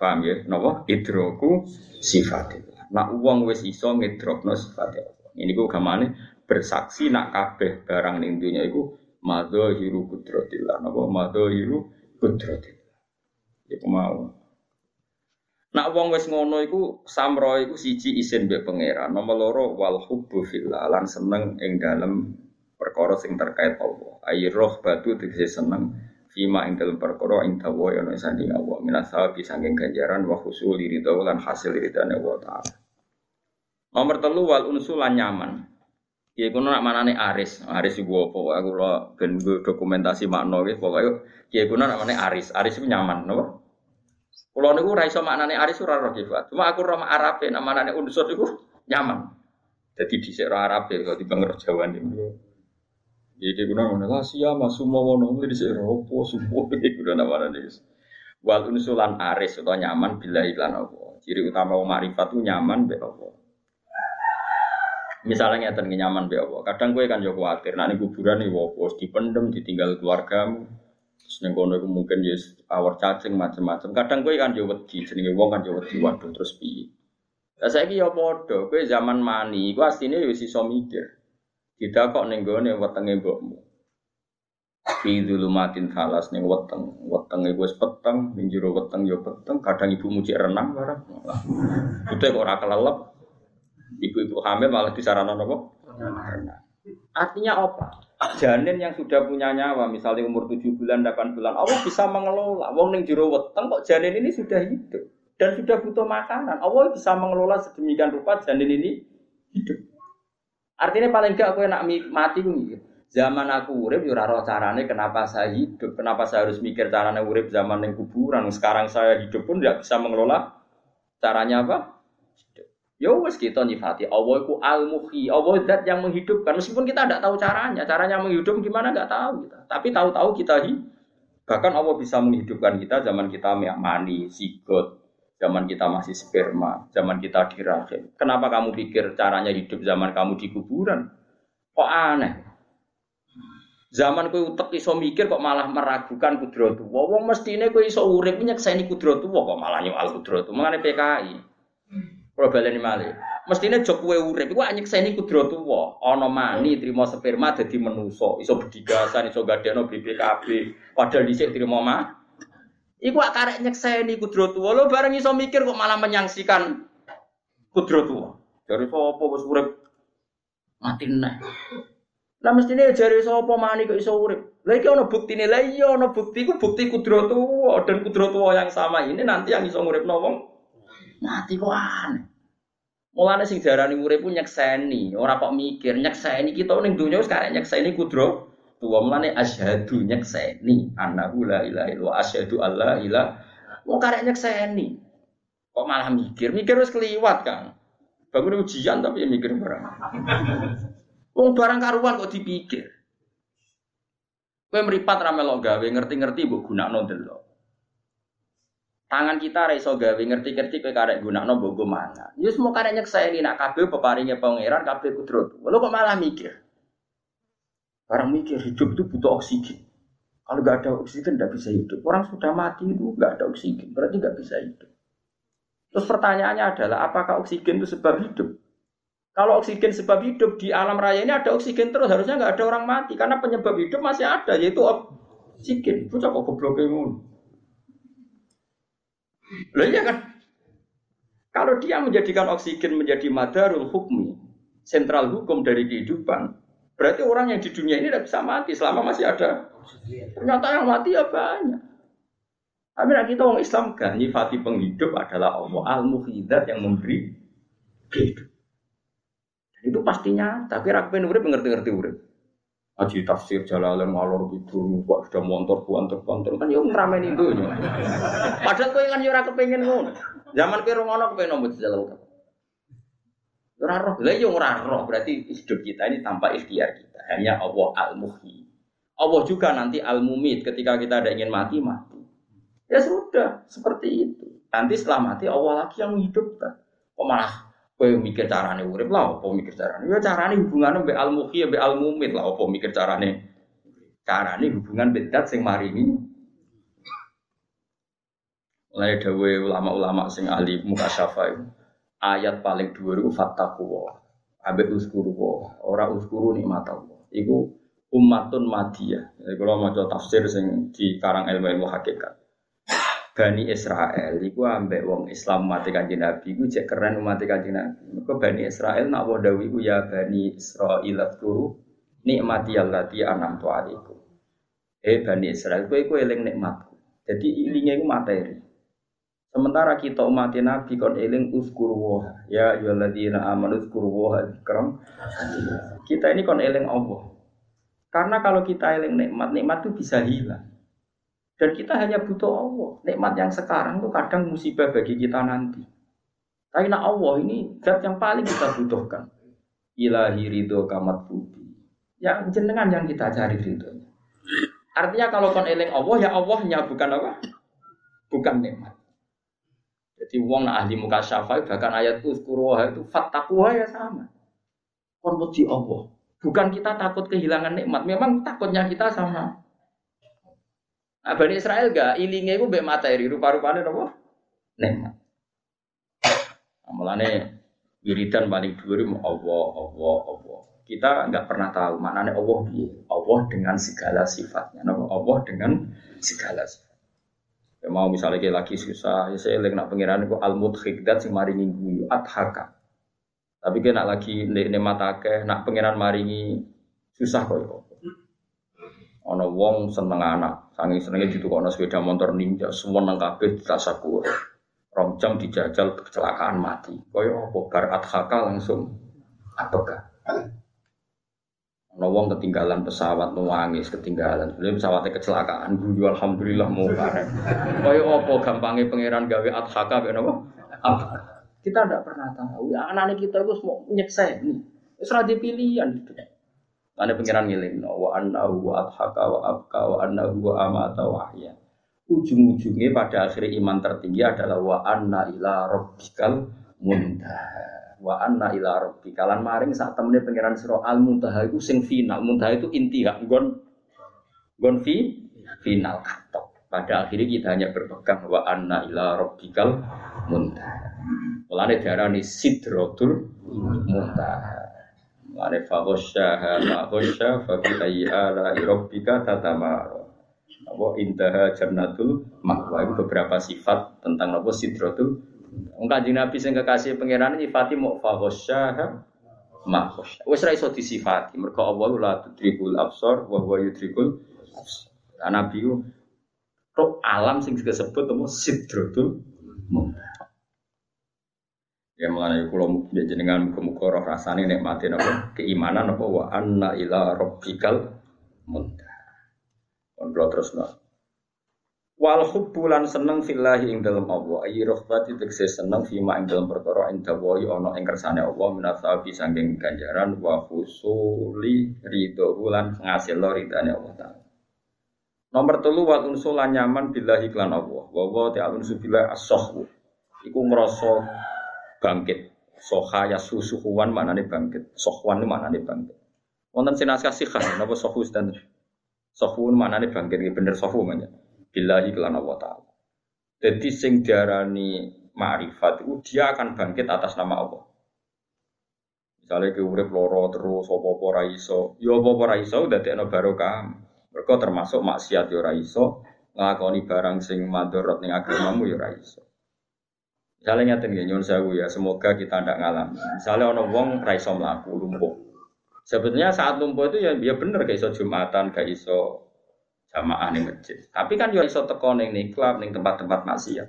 Paham ya? Napa idraku sifatillah. Nek wong wis iso ngidrakno sifatnya Allah. Ini ku gamane bersaksi nak kabeh barang ning dunya iku madzahiru qudratillah napa madzahiru qudratillah iku mau nak wong wis ngono iku samro iku siji isin mbek pangeran nomor loro wal hubbu fillah lan seneng ing dalem perkara sing terkait Allah ai rohbatu tegese seneng fima ing dalem perkara ing dawa ana sanding Allah minasa bisa saking ganjaran wa husul ridha lan hasil ridane Allah taala nomor 3 wal unsulan nyaman. Ya kono nak manane aris, aris iku apa? Aku lho ben dokumentasi makna wis pokoke kiye kono nak manane aris, aris iku nyaman napa? Kula niku ora iso maknane aris ora roh kibat. Cuma aku roh arabe nak manane unsur iku nyaman. Dadi dhisik roh arabe kok timbang roh Jawane niku. Iki kono ngono sia masumono dhisik roh apa supo iki kono nak manane. Wal unsulan aris utawa nyaman bila iklan apa? Ciri utama makrifat ku nyaman mbek apa? Misalnya ngeten nyaman mbek apa. Kadang kowe kan yo kuwatir nek kuburan iki opo dipendem ditinggal keluargamu. Terus ning kono iku mungkin ya awor cacing macam-macam. Kadang kowe kan yo wedi jenenge wong kan yo wedi waduh terus piye. Lah saiki yo padha kowe zaman mani iku asline yo wis iso mikir. Didak kok ning gone wetenge mbokmu. Fi dzulumatin khalas ning weteng, wetenge wis peteng, ning jero weteng ya peteng, kadang ibu muji renang bareng. Putih kok ora kelelep. Ibu-ibu hamil malah disarankan apa? Renang. Artinya apa? Janin yang sudah punya nyawa, misalnya umur 7 bulan, 8 bulan, Allah bisa mengelola. Wong ning jero weteng kok janin ini sudah hidup dan sudah butuh makanan. Allah bisa mengelola sedemikian rupa janin ini hidup. Artinya paling enggak aku nak mati gitu. Zaman aku urip yo ora ro carane kenapa saya hidup, kenapa saya harus mikir carane urip zaman ning kuburan. Sekarang saya hidup pun enggak bisa mengelola caranya apa? Hidup. Yo wis kita nyifati Allah iku al-muhyi, Allah zat yang menghidupkan. Meskipun kita enggak tahu caranya, caranya menghidup gimana enggak tahu kita. Tapi tahu-tahu kita bahkan Allah bisa menghidupkan kita zaman kita mani, zigot. Zaman kita masih sperma, zaman kita di rahim. Kenapa kamu pikir caranya hidup zaman kamu di kuburan? Kok aneh? Zaman kowe utek iso mikir kok malah meragukan kudrat Allah. Wong mestine kowe iso urip nyekseni kudrat Allah kok malah nyual kudrat Allah. Mengene PKI. Kula baleni malih. Mestine jek kowe urip iku nyekseni kudrat Allah. Ana mani trima sperma dadi manusa, iso bedigasan, iso gadekno BPKB. Padahal dhisik trima mah iku akarek nyekseni kudrat Allah, lho bareng iso mikir kok malah menyangsikan kudrat Allah. Jare sapa wis urip mati neh. Lah mestine jare sapa mani kok iso urip. Lah iki ana buktine. Lah iya ana bukti, iku bukti kudrat Allah dan kudrat Allah yang sama ini nanti yang iso nguripno wong mati kok aneh. Mulane sing diarani urip ku nyekseni, ora kok mikir nyekseni kita ning donya wis karek nyekseni kudrat. Wamane asyhadu nyekseni annahu la ilaha illallah asyhadu alla ilaha wong karek nyekseni kok malah mikir wis kliwat kan bangun ujian tapi ya mikir barang wong barang karuan kok dipikir kowe mripat ra melok gawe ngerti-ngerti mbok gunakno delok tangan kita ra iso gawe ngerti-ngerti kowe karek gunakno mbok go mangan ya semua karek nyekseni nak kabeh peparinge pangeran kabeh kudrat lho kok malah mikir. Orang mikir hidup itu butuh oksigen. Kalau nggak ada oksigen nggak bisa hidup. Orang sudah mati itu nggak ada oksigen, berarti nggak bisa hidup. Terus pertanyaannya adalah apakah oksigen itu sebab hidup? Kalau oksigen sebab hidup di alam raya ini ada oksigen terus harusnya nggak ada orang mati karena penyebab hidup masih ada yaitu oksigen. Itu cakap gobloknya ngono. Lah iya kan? Kalau dia menjadikan oksigen menjadi madarul hukmi, sentral hukum dari kehidupan. Berarti orang yang di dunia ini tidak bisa mati selama masih ada. Ternyata yang mati ya banyak. Tapi kita orang Islam kan nyifati penghidup adalah Allah al-muhyidat yang memberi hidup. Itu pastinya. Tapi rakyat urip ngerti-ngerti urip. Aji tafsir jalalan ngalor gitu, kok sudah montor kan ya ngrameni donya. Padahal kowe kan yo ora kepengin ngono. Zaman kowe ngono kepengin ombo jalan. Ora roh, lha yo ora roh, berarti hidup kita ini tanpa ikhtiar kita. Hanya Allah al-muhyi. Allah juga nanti al-mumit ketika kita ada ingin mati. Ya sudah, seperti itu. Nanti setelah mati Allah lagi yang menghidupkan. Kok malah kowe mikir carane urip lah, opo mikir carane? Ya carane hubungane mbek al-muhyi mbek al-mumit lah, opo mikir carane? Carane hubungan bedat sing marini. Mulai dawuhe ulama-ulama sing ahli mukasyafah. Ayat paling dhuwur iku fattaqullah. Ambek uzkurullah, ora uzkuru nikmat Allah. Iku ummatun madiyah. Jadi kalau maca tafsir sing dikarang ilmu-ilmu hakikat. Bani Israel iku ambek wong Islam mati Kanjeng Nabi iku jek keren mati Kanjeng Nabi. Meko Bani Israel nak wadawi ku ya Bani Israil uzkuru nikmatiyal lati an'amtu alaikum. Bani Israel kowe eling nikmatku. Jadi ilinge iku materi. Sementara kita umat Nabi kon eling uzkurullah ya ayyuhalladzina amanu uzkurullah dzikran. Kita ini kon eling Allah. Karena kalau kita eling nikmat itu bisa hilang. Dan kita hanya butuh Allah. Nikmat yang sekarang itu kadang musibah bagi kita nanti. Tapi nak Allah ini zat yang paling kita butuhkan. Ilahi ridho kamat budi. Yang jenengan yang kita cari ridho. Artinya kalau kon eling Allah ya Allahnya bukan apa? Bukan nikmat. Jadi wong nak ahli mukasyafah bahkan ayat uzkuruha itu fattaquha ya sama. Kon wedi Allah. Bukan kita takut kehilangan nikmat, memang takutnya kita sama. Nah, Bani Israil enggak ilinge iku mbek materi rupa-rupane napa? Nikmat. Amalane wiridan paling dhuwur Allah Allah Allah. kita nggak pernah tahu maknanya Allah dia. Allah dengan segala sifatnya. Allah dengan segala sifat. Ya, mau misalnya kayak lagi susah, ya saya lagi nak pengiran aku al-mudhik dat sing maringi guyu adhaka. Tapi kayak nak lagi nek matake nak pengiran maringi susah kok ya. Ana wong seneng anak, sange senenge ditukokno sepeda motor ninja, semua nang kabeh ditasakur. Rong jam dijajal kecelakaan mati. Koyo apa bar adhaka langsung apeka. Ana wong ketinggalan pesawat nangis ketinggalan. Sebenarnya pesawatnya kecelakaan. Guyu alhamdulillah mau bareng. Kaya apa gampangnya pangeran gawe adhaka ben apa? Kita ndak pernah tahu. Ya anane kita wis mau nyekseni. Wis ora dipilihan. Ana pangeran ngelingno wa annahu adhaka wa abqa wa annahu amata wa ahya. Ujung-ujungnya pada akhir iman tertinggi adalah wa anna ila rabbikal muntaha. Wa anna ila rabbi kalan maring sak temene pangeran sira al muntaha iku sing final muntaha itu intiha nggon final katok pada akhirnya kita hanya berpegang wa anna ila rabbikal muntaha mulane diarani sidratul muntaha mulane fa ghasyaha ma ghasya fa bi ala rabbika tatamara apa intaha jannatul ma'wa itu beberapa sifat tentang apa sidratul Kanjeng Nabi sing kekasih pangeran nyifati mu'fa ghasyah ma ghasyah. Wis ra iso disifati, mergo Allah la tudrikul absar wa huwa yudrikul absar. Nabi ku tok alam sing disebut apa sidratul muntaha. Ya mulane kula mukmin jenengan muga-muga roh rasane nikmati napa keimanan apa wa anna ila rabbikal muntaha. Ono terusna wal hubbulan seneng fillahi ing dalem Allah ayi rahbati tekse seneng fima ing dalem perkara inda wa'i ana ing kersane Allah minasabi saking ganjaran wa husuli ridho lan ngasilno ridane Allah taala nomor 3 wa unsulan nyaman billahi lan Allah wa ta'alun subila as-sahwu iku ngrasa bangkit sohaya susuhuan maknane bangkit sohwan maknane bangkit wonten sinaskah sikhah napa sohus dan sohun maknane bangkit iki bener sohwu maknane billahi lan Allah taala. Dadi sing diarani ma'rifat itu dia akan bangkit atas nama Allah. Misale ki urip loro terus apa-apa ra iso, ya apa-apa ra iso dadekno barokah. Mergo termasuk maksiat ya ra iso, nglakoni barang sing mandorot ning agamamu ya ra iso. Misale ngaten nggih nyuwun sewu ya, semoga kita ndak ngalami. Misale ana wong ra iso mlaku lumpuh. Sebetulnya saat lumpuh itu ya bener gak iso Jumatan, gak iso jamaah ning masjid. Tapi kan yo iso teko ning klub, ning tempat-tempat maksiat.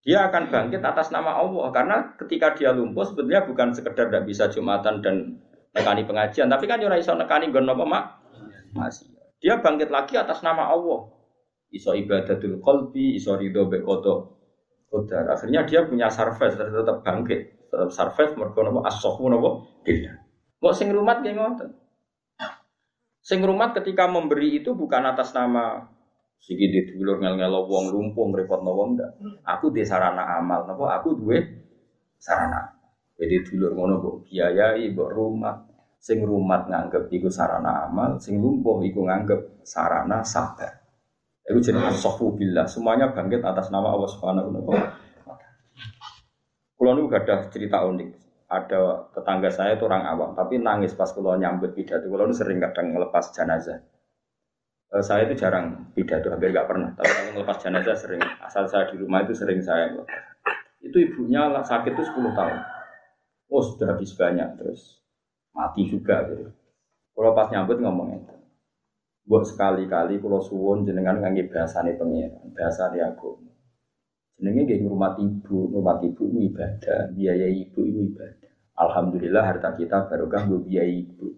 Dia akan bangkit atas nama Allah karena ketika dia lumpuh sebetulnya bukan sekedar enggak bisa Jumatan dan nekani pengajian, tapi kan yo ora iso nekani nggon apa maksiat. Dia bangkit lagi atas nama Allah. Iso ibadatul qalbi, iso ridho be qadar. Akhirnya dia punya surface tetap bangkit, tetap surface mergo napa as-sahwu napa tidak. Kok sing rumat nggih ngoten. Sing rumat ketika memberi itu bukan atas nama segi ditulur ngel-ngelo wong lumpuh ngrepotno wong ndak. Aku duwe sarana amal napa aku duwe sarana. Jadi dulur ngono mbok biayai mbok rumat. Sing rumat nganggep iku sarana amal, sing lumpuh iku nganggep sarana sabar. Iku jenenge sahwu billah. Semuanya bangkit atas nama Allah Subhanahu wa taala. Kulo niku gadah cerita unik. Ada tetangga saya itu orang awam, tapi nangis pas kulo nyambut pidato. Kulo sering kadang ngelepas jenazah. Saya itu jarang pidato, hampir nggak pernah. Tapi kalau ngelepas jenazah sering. Asal saya di rumah itu sering saya ngelepas. Itu ibunya sakit itu 10 tahun. Oh sudah habis banyak terus mati juga. Gitu. Kulo pas nyambut ngomong itu. Buat sekali-kali kulo suwon jenengan ngangge bahasane pengiran, bahasane agama. Jenenge nggih ngurmati ibu ibadah, biayai ibu ibadah. Alhamdulillah harta kita barokah biayai ibu.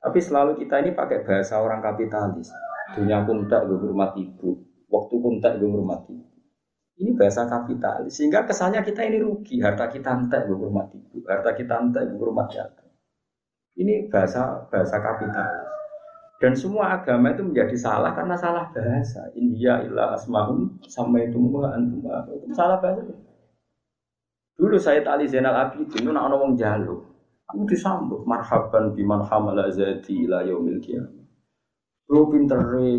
Tapi selalu kita ini pakai bahasa orang kapitalis. Dunia pun tak ngurmati ibu, waktu pun tak ngurmati ibu. Ini bahasa kapitalis sehingga kesannya kita ini rugi, harta kita entek ngurmati ibu, harta kita entek ngurmati agama. Ini bahasa kapitalis. Dan semua agama itu menjadi salah karena salah bahasa. India ila asma'un sammaitumuha antum. Salah bahasa. Dulu Sayyid Ali Zainal Abidin ana wong Jalu. Aku disambut marhaban biman hamala zati ila yaumil qiyamah. Lu pintere,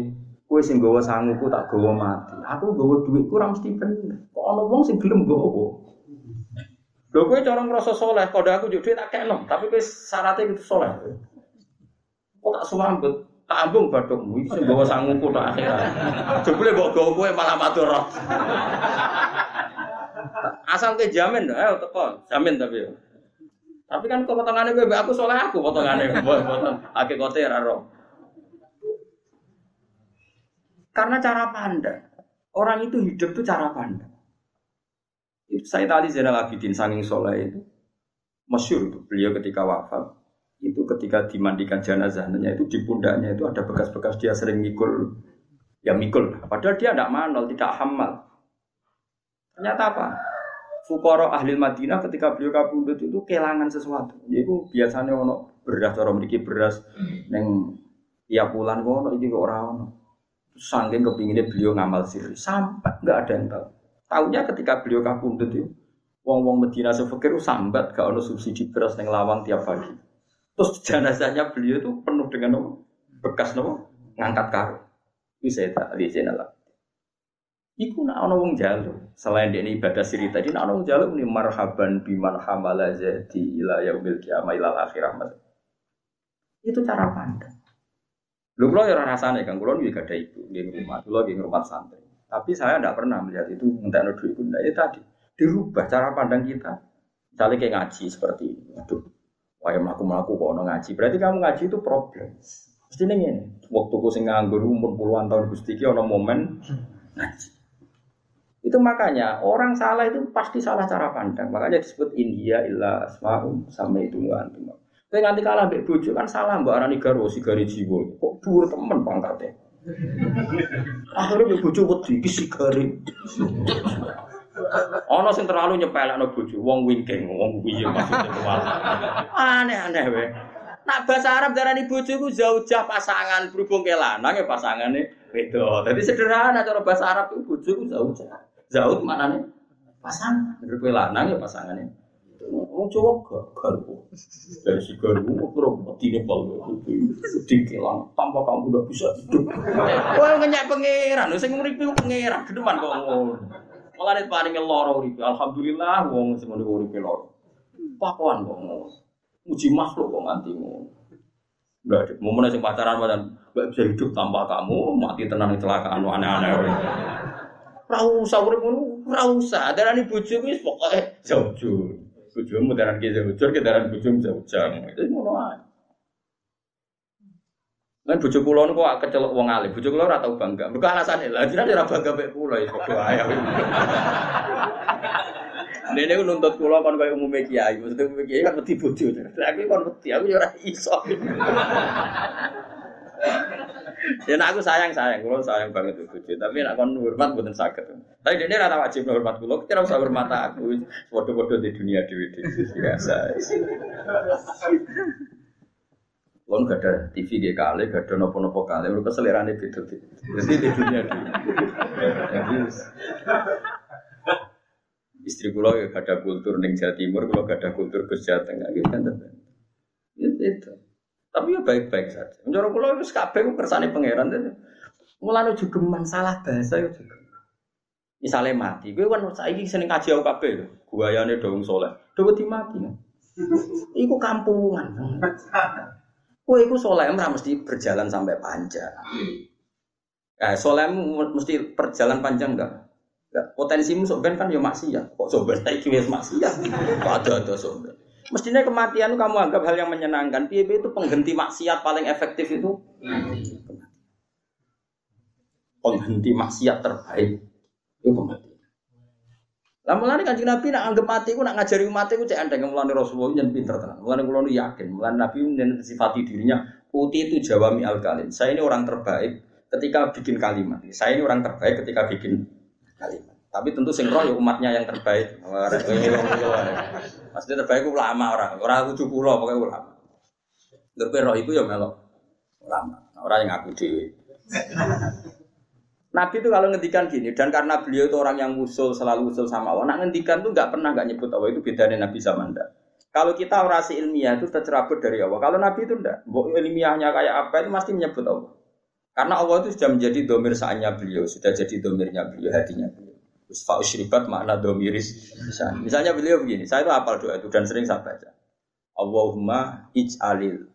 kowe sing gawa sanguku tak gawa mati. Aku gawa dhuwitku ora mesti bener. Kok ana wong sing gelem gawa apa? Lho kowe cara ngrasa saleh, kandha aku njuk dhuwit tak kekno, tapi kowe syaratnya kudu saleh. Kok tak suambet, tak ambung bathukmu iki sing gawa sanguku tak akhirat. Jebule mbok gawa kowe malah madoro. Asal kowe jamin ayo teko, jamin tapi. Tapi kan kok potongane kowe mbek aku saleh aku potongane potong. Hakikate ra ro. Karena cara pandang. Orang itu hidup itu cara pandang. Sayyid Ali Zainal Abidin saking saleh itu masyhur itu. Beliau ketika wafat itu ketika dimandikan jenazahnya itu di pundaknya itu ada bekas-bekas dia sering mikul. Ya mikul, padahal dia tidak manol, tidak hamal. Ternyata apa? Fuqara ahli Madinah ketika beliau kabundut itu kelangan sesuatu. Yaiku biasanya ono beras cara mriki beras ning tiap bulan ono iki kok ora ono. Saking kepingine beliau ngamal sirri sampai enggak ada yang tahu. Taunya ketika beliau kapundhut itu, wong-wong Medina sefekir sambat gak ono subsidi beras neng lawang tiap pagi. Terus jenazahnya beliau itu penuh dengan bekas nopo ngangkat karung. Bisa tak lihatlah. Iku nak ono wong jaluk. Selain dia ini ibadah siri tadi, nak ono wong jaluk ni marhaban biman hamala zati ila yaumil qiyamah ila akhirah. Itu cara pandang. Lho kula ora rasane Kang, kula iki gak ada ibu nggih rumah, kula nggih rumah santri. Tapi saya tidak pernah melihat itu mengenai duit bunda itu tadi dirubah cara pandang kita. Misalnya kayak ngaji seperti ini, aduh, wah melaku kok ono ngaji. Berarti kamu ngaji itu problem. Mesti nengin. Waktu ku sing nganggur umur puluhan tahun gusti ki ono momen ngaji. Itu makanya orang salah itu pasti salah cara pandang. Makanya disebut India illa asmaum sampai itu ngantum. Tapi nanti kalah mbek bojo kan salah mbak arani garo sigari jiwa. Kok dhuwur temen pangkate. Akhirnya bojo wedi iki sigare. Ana sing terlalu nyepelekno bojo, wong wingking, wong piye maksudnya kuwi. Aneh-aneh wae. Nek basa Arab darani bojo iku zaujah pasangan, berhubung ke lanang ya pasangane beda. Dadi sederhana cara basa Arab iku bojo iku zaujah. Zaud maknane pasangan, berhubung ke lanang ya pasangane. Wong Jawa gagal. Dari sigare wong ora patine pal. Dikelang tanpa kamu udah bisa hidup. Kowe ngenyek pangeran, sing ngripi pangeran gedeman kok ngono. Mulane paringe lara urip. Alhamdulillah wong sing ngene uripe lara. Pakuan kok ngono. Muji makhluk kok nganti ngono. Lah momen sing pacaran-pacaran gak bisa hidup tanpa kamu, mati tenan kecelakaan aneh-aneh. Ora usah urip ngono, ora usah. Darani bojo wis pokoke jujur. Bojomu darani jujur, darani bojomu jujur. Wis ngono ae. Lan bojo kula niku kok kecelok wong alim. Bojo kula ora tau bangga. Mergo alasane lha jenengan ora bangga mek kula iso wae. Dene nuntut kula kon kaya umume kiai. Maksudku kiai kan wedi bojo. Lah aku kon wedi, aku ya ora iso. Ya nek aku sayang, kula sayang banget bojo. Tapi nek kon hormat mboten saged. Tapi dene ora ta wajib hormat kula, kira usah hormat aku. Padha-padha di dunia dhewe-dhewe biasa. Kalau nggak ada TV dia kali, nggak ada nopo-nopo kali, mereka selerane gitu. Jadi tidurnya di. Istri pulau nggak ada kultur neng Jawa Timur, pulau nggak ada kultur ke Jawa Tengah, gitu kan? Itu. Tapi ya baik-baik saja. Menurut pulau itu kabeh kersane pangeran itu. Mulane juga masalah bahasa itu juga. Misalnya mati, gue kan saiki seneng kaji aku kabeh lho. Guayane dong soleh, dhewe mati. Iku kampungan. Kowe iku saleh ora mesti berjalan sampai panjang. Saleh mesti perjalanan panjang enggak? Enggak. Potensimu sok ben kan ya maksiat. Kok sok ben iki wis maksiat. Padha-padha sok ben. Mestine kematianmu kamu anggap hal yang menyenangkan. Piye-piye itu pengganti maksiat paling efektif itu. Pengganti maksiat terbaik itu kematian. Lah mulane Kanjeng Nabi nak anggap mati ku nak ngajari umat e ku cek andeng mulane Rasulullah nyen pinter tenan. Mulane kula yakin, mulane Nabi nyen sifati dirinya uti itu jawami al-kalim. Saya ini orang terbaik ketika bikin kalimat. Saya ini orang terbaik ketika bikin kalimat. Tapi tentu sing roh ya umatnya yang terbaik. Maksudnya terbaik ku ulama orang kudu kula pokoke ulama. Lha roh iku ya melok ulama, orang yang aku dhewe. Nabi itu kalau ngendikan gini, dan karena beliau itu orang yang usul, selalu usul sama Allah. Nah ngendikan itu nggak pernah nggak nyebut Allah, itu bedanya Nabi sama anda. Kalau kita orasi ilmiah itu tercerabut dari Allah. Kalau Nabi itu enggak, ilmiahnya kayak apa itu pasti menyebut Allah. Karena Allah itu sudah menjadi domir saatnya beliau, sudah jadi domirnya beliau, hatinya beliau. Usfa usyribat makna domiris. Misalnya beliau begini, saya itu hafal doa itu dan sering saya baca. Allahumma ij'alil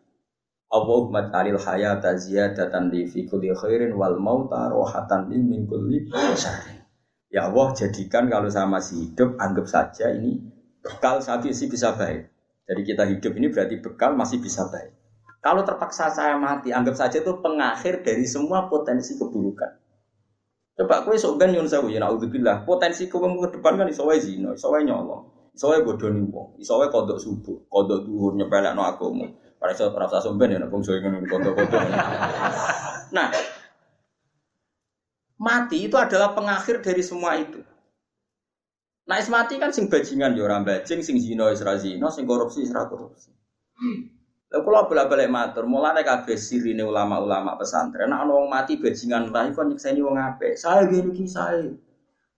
Allahumma ta'alil hayata ziyadatan li fi kulli khairin wal mauta rohatan li min kulli syarrin. Ya Allah, jadikan kalau saya masih hidup, anggap saja ini bekal saya masih bisa baik. Jadi kita hidup ini berarti bekal masih bisa baik. Kalau terpaksa saya mati, anggap saja itu pengakhir dari semua potensi keburukan. Coba kowe sok ben nyun sewu ya naudzubillah, potensi kowe mung depan kan iso wae zina, iso wae nyolong, iso wae bodoni wong, iso wae kodok subuh, kodok dhuwur nyepelekno agama. Para iso ora usah somben ya nek wong sing ngono kondo-kondo. Nah, mati itu adalah pengakhir dari semua itu. Nek mati kan sing bajingan ya ora bajing, sing zina ya ora zina, sing korupsi ya ora korupsi. Lha kula bola-bali matur, mulane kabeh sirine ulama-ulama pesantren, nek ana wong mati bajingan utahe kon nyekseni wong apik. Sae ngene iki sae.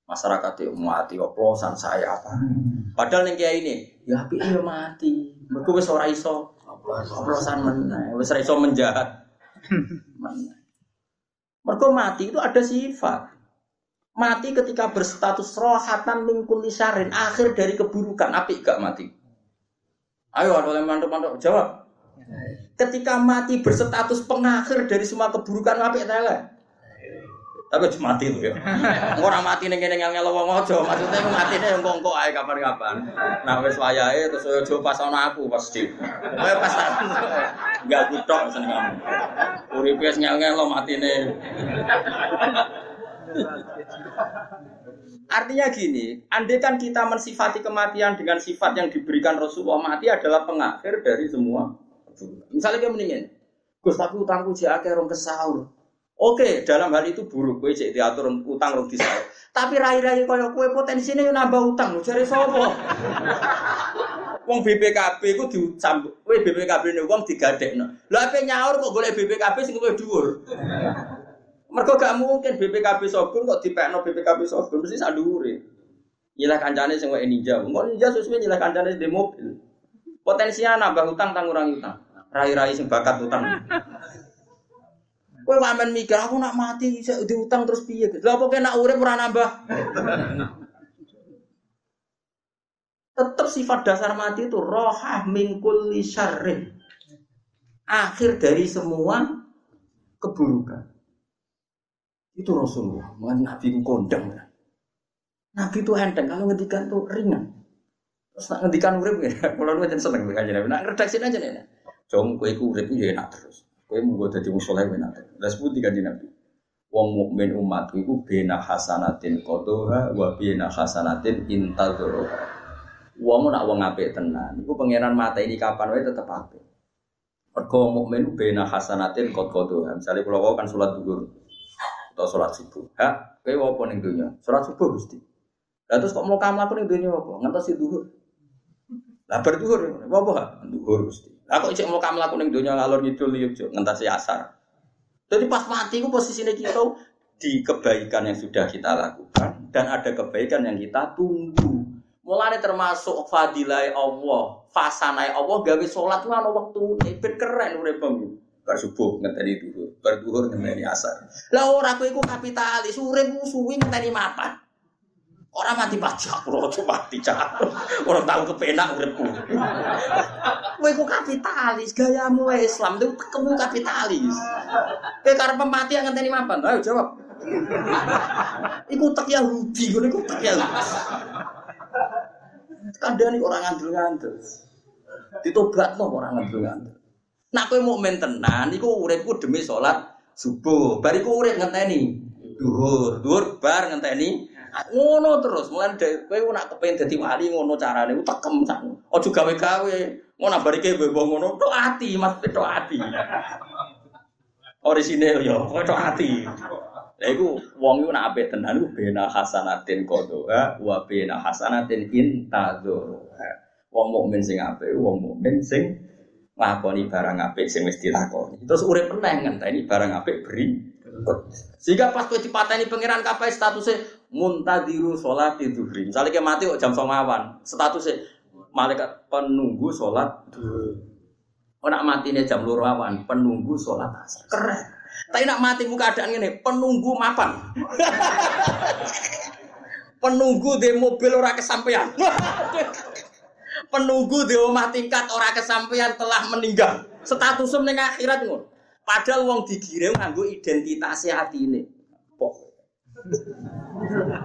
Masyarakat yo mati oplosan saya apa. Padahal ning kiai ini, ya apike yo mati. Mergo wis ora iso perusahaan mana? Wes raiso menjahat. Mereka mati itu ada sifat. Mati ketika berstatus rohatan mingkuli syarin, akhir dari keburukan. Apik gak mati? Ayo ada mantuk-mantuk jawab. Ketika mati berstatus pengakhir dari semua keburukan, apik tele. Tapi cuma mati loh ya. Orang mati nengenengnya lawang ojo. Maksudnya mati nih yang kongko ay kapan-kapan. Nah wes wayahe terus ojo pas ana aku pasti. Wes pas aku nggak butok seneng. Urip wes ngel-ngel lo mati nih. Artinya gini, andaikan kita mensifati kematian dengan sifat yang diberikan Rasulullah, mati adalah pengakhir dari semua. Misalnya dia mendingin, Gus tapi utangku jek akeh rong kesaur. Oke, dalam hal itu buruk kowe cek diatur utang rugi saya. Tapi rai-rai koyo kowe potensine yo nambah utang, jare sapa? Wong BPKB iku dicambuk. Kowe BPKB ne wong digadekno. Lha ape nyaur kok golek BPKB sing luwih dhuwur. Mergo gak mungkin BPKB Sogun kok dipekno BPKB Sogun mesti sak dhuwure. Nyilah kancane sing wae ninja. Wong ninja suwe nyilah kancane di mobil. Potensinya nambah utang tang ngurangi utang. Rai-rai sing bakat utang. Kowe wamen mikir aku nak mati iso diutang terus piye? Lah apa kena urip ora nambah? Tetep sifat dasar mati itu rohah min kulli syarrin. Akhir dari semua keburukan. Itu Rasulullah, Nabi kondang. Nabi itu enteng kalau ngendikan tuh ringan. Terus nak ngendikan urip ya, kula luwih seneng nek kanjeng Nabi. Nak redaksiin aja nek. Jong kowe iku urip yo enak terus. Kowe munggo dadi wong saleh menak. Lah sebut iki kanjeng Nabi. Wong mukmin umatku iku bena hasanatin qadha wa bena hasanatin intadhur. Wong nak wong apik tenan, iku pangeran mateni kapan wae tetep apik. Mergo mukmin bena hasanatin qadha. Misale kula wae kan salat zuhur atau salat subuh. Ha, kowe opo ning donya? Salat subuh Gusti. Lah terus kok mau kamlaku ning donya opo? Ngantos si zuhur. Lah bar zuhur opo? Zuhur Gusti. Aku cek mau kamu lakukan dunia ngalor ngidul liuk juk ngentasi asar. Jadi pas mati ku posisine kita di kebaikan yang sudah kita lakukan dan ada kebaikan yang kita tunggu. Mulane termasuk fadilai Allah, fasanai Allah gawe salat ku ana wektune ben keren uripmu. Bar subuh ngenteni dhuwur, bar dhuwur ngenteni asar. Lah ora kowe iku kapitalis, uripmu suwi ngenteni mapan. Orang mati pajak, orang cuma mati cak, orang tahu kepenak uripku. Weku kapitalis, gayamu Islam itu kamu kapitalis. Karena pemati yang ngenteni mapan, ayo jawab. Iku tak Yahudi, iku tak Yahudi. Kadang orang ngandel-ngandel, ditobatno orang ngandel-ngandel. Nak kowe mukmin tenan, iku uripku demi sholat subuh. Bariku urip ngenteni dhuhur, dhuhur bar ngenteni. Ngono terus, mulai dari kowe nak kepengen dadi wali ngono carane utekem sak. Aja gawe-gawe, ngono barike mbok ngono tok ati, Mas tok ati. Orisinel yo, kowe tok ati. Lah iku wong iku nak apik tenan iku bena hasanatin qadha wa bena hasanatin intadhur. Wong mukmin sing apik, wong mukmin sing nglakoni barang apik sing wis dilakoni. Terus urip meneh ngenteni barang apik beri. Sehingga pas kowe dipateni pangeran kabeh statusnya muntadiru sholati dhuhri. Misalnya kayak mati kok jam somawan, statusnya malaikat penunggu sholat dhuhri. Kalau nak mati ini jam loro awan, penunggu sholat asar. Keren. Tapi nak mati muka adaan ini, penunggu mapan. Penunggu di mobil ora kesampean. Penunggu di omah tingkat ora kesampean telah meninggal. Statusnya ning akhirat ngono. Padahal wong digire nganggo identitase atine. Pok.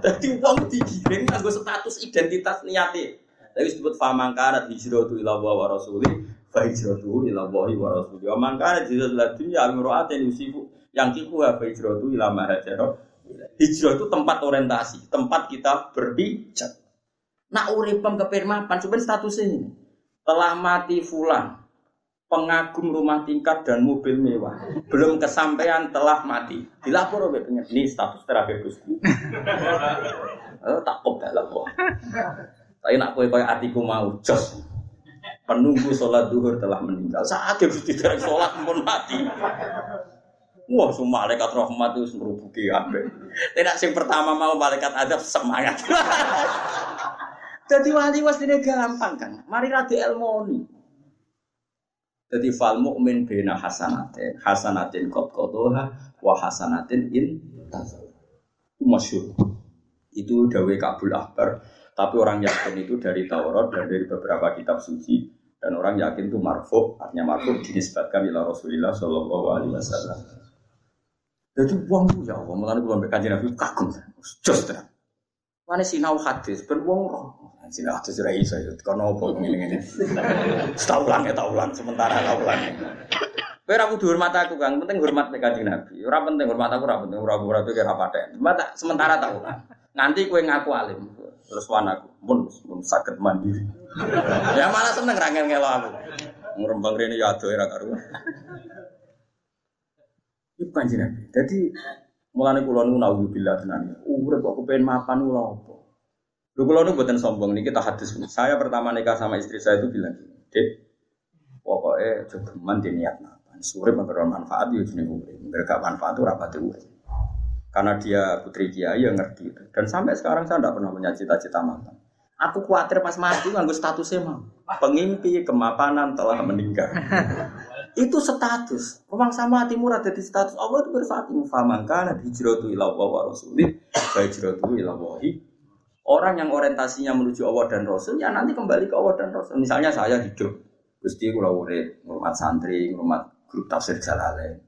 Dadi wong digire nganggo status identitas niate. Lha wis disebut famangkarat hijratu ila wa rasuli, fa hijratu ila wa rasuli. Famangkarat hijratu ila dunya amraatin yusifu yang tiku fa hijratu ila mahajaro. Hijrah itu tempat orientasi, tempat kita berpijak. Nak uripem kepirmapan, cuman statusnya ini. Telah mati fulan, pengagum rumah tingkat dan mobil mewah. Belum kesampaian telah mati. Dilapor oleh pengen. Ini status terakhir Gusku. Tak pop dah lapor. Tapi nak koyo-koyo atiku mau jos. Penunggu sholat duhur telah meninggal. Saat dia mesti dari sholat pun mati. Wah, semua malaikat rahmat itu ngerubuki ambek. Tidak sing pertama mau malaikat azab semangat. Jadi wali-wali ini gampang kan. Mari rada elmoni. Jadi fal mukmin bina hasanatin, hasanatin qadqaduha wa hasanatin intazal. Itu masyhur. Itu dawe Kabul Akbar, tapi orang yakin itu dari Taurat dan dari beberapa kitab suci. Dan orang yakin itu marfu, artinya marfu dinisbatkan ila Rasulillah sallallahu alaihi wasallam. Jadi wong yo ya Allah, mulane kula mbek Kanjeng Nabi kagum. Just tenan. Mane sinau hadis ben wong ora. Sinau hadis ora iso yo kono opo ngene-ngene. Tak ulang sementara tak ulang. Kowe ora kudu hormat aku, Kang. Penting hormat nek Kanjeng Nabi. Ora penting hormat aku, ora penting ora kowe ora patek. Cuma tak sementara tak ulang. Nanti kowe ngaku alim. Terus wana aku mun saged mandiri. Ya malah seneng ra ngel-ngelo aku. Ngrembang rene yo adoe ra karuan. Ibu Kanjeng Nabi. Jadi mulane kula niku naudzubillah tenan. Urip kok kepengin mapan lho apa. Lho kula niku mboten sombong niki tak hadis. Saya pertama nikah sama istri saya itu bilang, "Dik, pokoke aja geman di niat mapan. Urip ora manfaat yo jenenge urip. Nek gak manfaat ora pati urip." Karena dia putri kiai yang ngerti itu. Dan sampai sekarang saya enggak pernah punya cita-cita mapan. Aku khawatir pas mati nganggo statusnya mau. Pengimpi kemapanan telah meninggal. Itu status. Ruang sama hatimu rada di status. Allah itu berfatihmu. Famangkana hijratu ila Allah wa rasulih. Hijratu ila Allahi. Orang yang orientasinya menuju Allah dan Rasul, ya nanti kembali ke Allah dan Rasul. Misalnya saya hidup. Gusti kula urip, ngurmat santri, ngurmat grup tafsir Jalalain.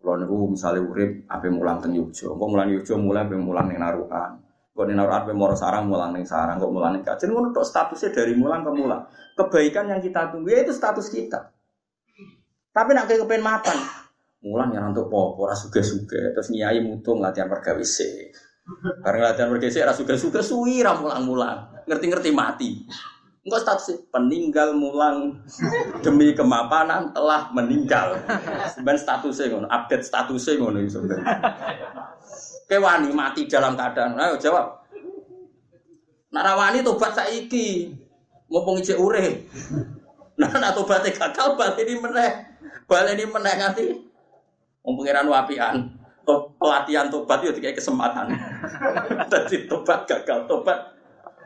Kula niku misale urip ape mulang teng Yogya. Engko mulang Yogya mulai ape mulang ning Narukan. Kok ning Narukan ape moro sarang mulang ning sarang, kok mulang ning Kajen ngono tok statusnya dari mulang ke mulang. Kebaikan yang kita tunggu ya itu status kita. Tapi nak kepengen mapan, mulang yang untuk popo, rasuge-suge, terus nyai mutung latihan pergawis. Bareng latihan pergawis, rasuge-suge suwi ramulang-mulang, ngerti-ngerti mati. Engkau status peninggal mulang demi kemapanan telah meninggal. Sebenarnya statusnya ngono, update statusnya ngono itu sebenarnya. Kewani mati dalam keadaan, ayo jawab. Narawani tobat saiki, ngomong ijek ureh. Nah, nak tobaté gagal balik ini meneh nganti wong pangeran wapian. Pelatihan tobat yo dikai kesempatan. Dadi tobat gagal, tobat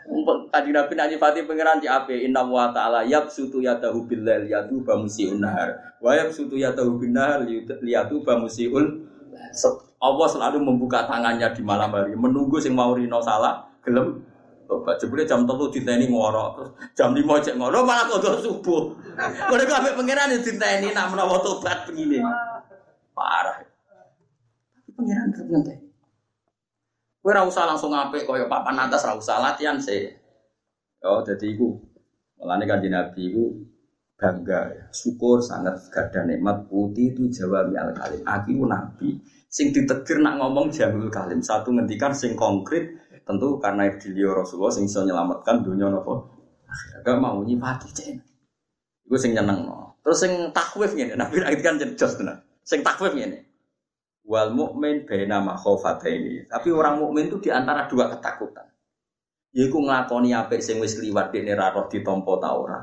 umpun tadi Nabi nyifati pangeran di ape inna wa ta'ala yabsutu yadahu bil lail yatuba musiun nahar wa yabsutu yadahu bin nahar liyatuba musiul. Allah selalu membuka tangannya di malam hari, menunggu sing mau rino salah gelem. Bapak jebule jam 3 diteni ngorok, jam 5 cek ngorok malah kodho subuh. Kowe kok ambek pangeran diteni nak menawa tobat pengine. Parah. Tapi pangeran tetep ngentek. Kowe ora usah langsung apik kaya papan atas, ora usah latihan sih. Oh, dadi iku. Mulane Kanjeng Nabi iku bangga, syukur sangat gadah nikmat putih itu jawami al-kalim. Aku nabi sing ditegur nak ngomong jamul kalim, satu ngendikan sing konkret. Tentu karena beliau Rasulullah sing iso nyelametkan dunia napa akhirat gak mau nyipati cen. Iku sing nyenengno. Terus sing takwif ngene, Nabi kan jos tenan. Sing takwif ngene. Wal mukmin baina makhafataini. Tapi orang mukmin itu di antara dua ketakutan. Yaiku nglakoni apik sing wis liwat dekne ra roh ditampa ta ora.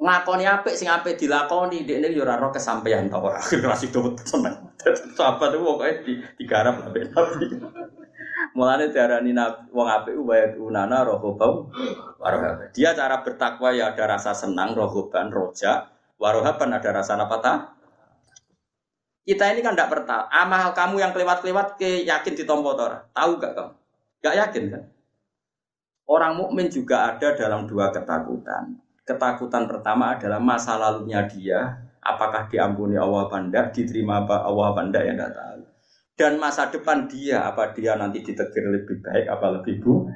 Nglakoni apik sing apik dilakoni dekne yo ora roh kesampeyan ta ora. Rasih dewet tenan. Sahabat iku pokoke digarap apik Nabi. Mulane diarani wong apik wayah unana rohobau warohaba. Dia cara bertakwa ya ada rasa senang rohoban roja, warohaban ada rasa apa ta? Kita ini kan ndak pertal. Amal kamu yang kelewat-kelewat yakin ditampa ta ora? Tahu gak kamu? Gak yakin kan? Orang mukmin juga ada dalam dua ketakutan. Ketakutan pertama adalah masa lalunya dia, apakah diampuni Allah apa enggak, diterima apa Allah apa enggak, yang enggak tahu. Dan masa depan dia, apa dia nanti ditakdir lebih baik apa lebih buruk.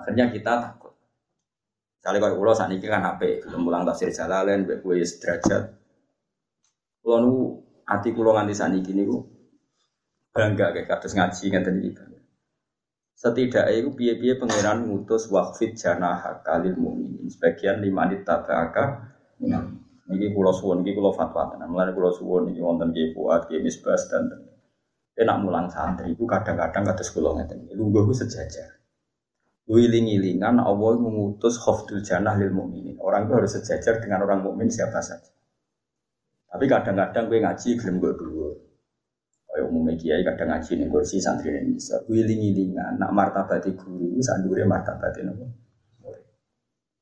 Akhirnya kita takut. Misalnya kalau ulo saat ini kan apik, belum pulang tafsir Jalalain, mbek kuwi sederajat. Kulo nu ati kulo nganti saat ini niku bangga kayak kados ngaji ngeten iki. Setidaknya itu piye-piye pangeran ngutus waqfid janah kalil mukminin sebagian lima ditabaka. Niki kula suwun iki kula fatwa tenan. Mulane kula suwun iki wonten Ki Fuad, Ki Misbas dan enak mulang santri itu kadang-kadang kados kula ngeten. Lungguh ku sejajar. Wiling-wilingan Allah mengutus khofdul janah lil mukminin. Orang itu harus sejajar dengan orang mukmin siapa saja. Tapi kadang-kadang gue ngaji gelem gue dulu. Kaya umumnya kiai kadang ngaji ning kursi santri ning bisa wiling-wilingan nak martabati guru sandure martabati nopo.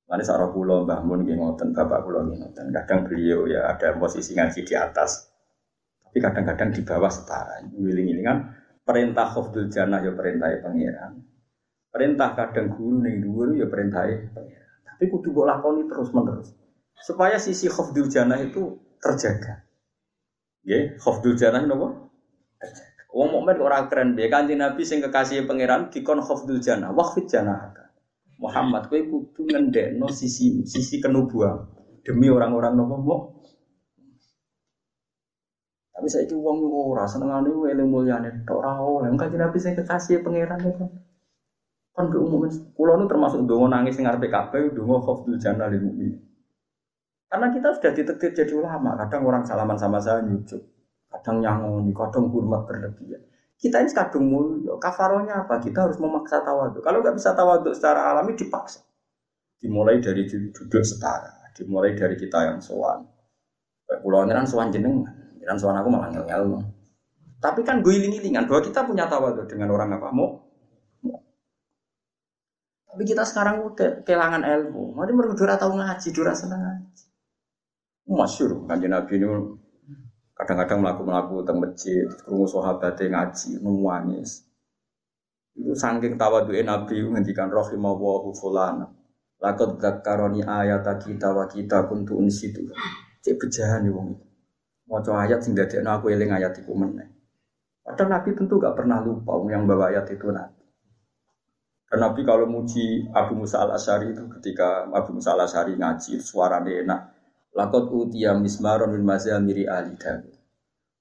Mane sak kula Mbah Mun nggih ngoten, bapak kula nggih ngoten. Kadang beliau ya ada posisi ngaji di atas. Tapi kadang-kadang di bawah setara. Wiling-wilingan perintah khofdul janah ya perintahe pangeran. Perintah kadang guru ning dhuwur ya perintahe pangeran. Tapi kudu mbok lakoni terus-menerus supaya sisi khofdul janah itu terjaga. Nggih, khofdul janah nopo? Wong mukmin ora keren piye Kanjeng Nabi sing kekasih pangeran dikon khofdul janah waqfid janah Muhammad kowe kudu ngendekno sisi kenubuan demi orang-orang nopo muk. Tapi saiki wong ora senengane eling mulyane tok ora oleh Kanjeng Nabi sing kekasih pangeran itu. Kon be mukmin kula nu termasuk ndonga nangis sing arepe kabeh ndonga khofdul janah lil mukmin. Karena kita sudah ditakdir jadi ulama, kadang orang salaman sama saya nyucuk. Kadang nyangoni, kadang hormat berlebihan. Kita ini kadung mulia. Kafarohnya apa? Kita harus memaksa tawaduk. Kalau nggak bisa tawaduk secara alami dipaksa. Dimulai dari duduk setara. Dimulai dari kita yang sowan. Pulau Ngeran sowan jenengan. Ngeran sowan aku malah ngel-ngel. Tapi kan gue iling-ilingan bahwa kita punya tawaduk dengan orang apa mau. Tapi kita sekarang udah kehilangan ilmu. Mari merudura tahu ngaji, dura senang ngaji. Masyur Kanjeng Nabi ini kadang-kadang melaku-melaku teng masjid, krungu sahabate ngaji, nangis. Itu saking tawaduke Nabi ngendikan rahimallahu fulana. Laqad zakaroni ayata kita wa kita kuntu unsitu. Cek bejahane wong iki. Maca ayat sing dadekno aku eling ayat iku meneh. Padahal Nabi tentu gak pernah lupa yang bawa ayat itu Nabi. Dan Nabi kalau muji Abu Musa Al-Asy'ari itu ketika Abu Musa Al-Asy'ari ngaji suarane enak. Lakot utiyam mismaron min mazamiri ahli Dawud.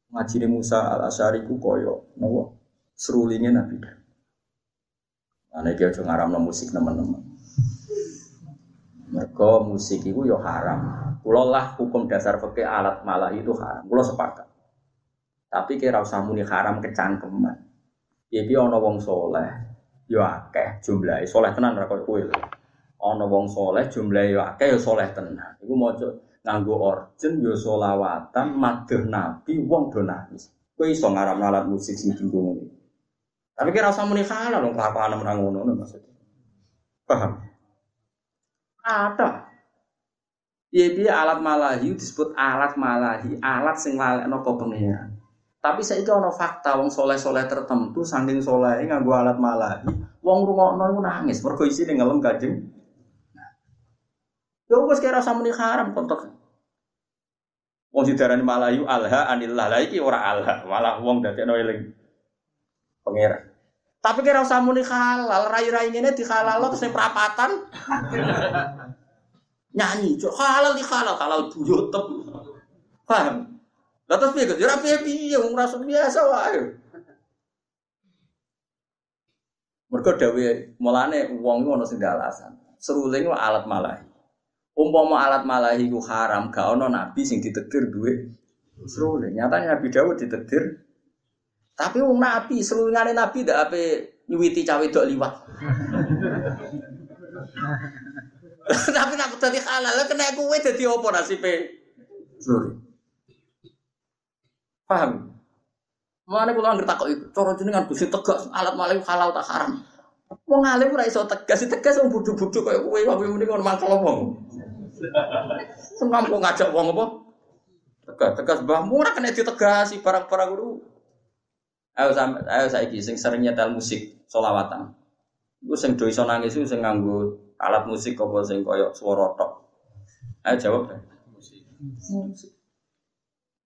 Ngajine Musa Al-Asy'ari ku kaya nopo? Srulinge Nabi Dawud. Ana iki aja ngaramno musik teman-teman. Mergo musik iku ya haram. Kula lah hukum dasar fikih alat malak itu haram. Kula sepakat. Tapi kira usah muni haram kecangkeman. Piye-piye ana wong saleh ya akeh jumlahe. Saleh tenan ra kaya kowe lho. Ana wong saleh jumlahe ya akeh ya saleh tenan. Iku maca nganggo orjen yo selawatan madhah Nabi wong do nangis. Kowe iso ngaram alat musik sing jenggo ngene. Tapi kira rasa muni halal wong kelapaan nang ngono maksudnya. Paham? Ada. Piye-piye alat malahi disebut alat malahi, alat sing lalekno kok pengen. Tapi saiki ana fakta wong saleh-saleh tertentu saking salehe nganggo alat malahi, wong rungokno iku nangis mergo isine ngelem Kanjeng. Yo wis kira rasa muni haram kontok. Wong sidarani malayu alha anillah la iki ora alha malah wong dadekno eling pangeran tapi kira usah muni halal rai-rai ngene dihalalno terus perapatan nyanyi halal dihalal halal buyutep paham lha terus piye Gus yo ora piye-piye wong rasa biasa wae mergo dawuhe mulane wong iku ana sing alasan seruling wae alat malahi. Umpama alat malahi ku haram, gak ono nabi sing ditakdir duwe sruling. Nyatane Nabi Dawud ditakdir. Tapi wong nabi srulingane nabi ndak ape nyuwiti cah wedok liwat. Tapi nak dadi halal kena kuwe dadi apa nasibe? Sruling. Paham? Mulane kula anggere takoki, cara jenengan Gusti tegas alat malahi halal tak haram. Wong alim ora iso tegas wong bodho-bodho kaya kowe wae muni ngono mangkel wong. Sengkam kok ngajak wong apa? Tegas mbahmu ora kena ditegasi barang-barang guru. Ayo saiki sing sering nyetel musik selawatan. Iku sing do iso nangis iku sing nganggo alat musik apa sing koyo swara tok. Ayo jawab. Musik. Musik.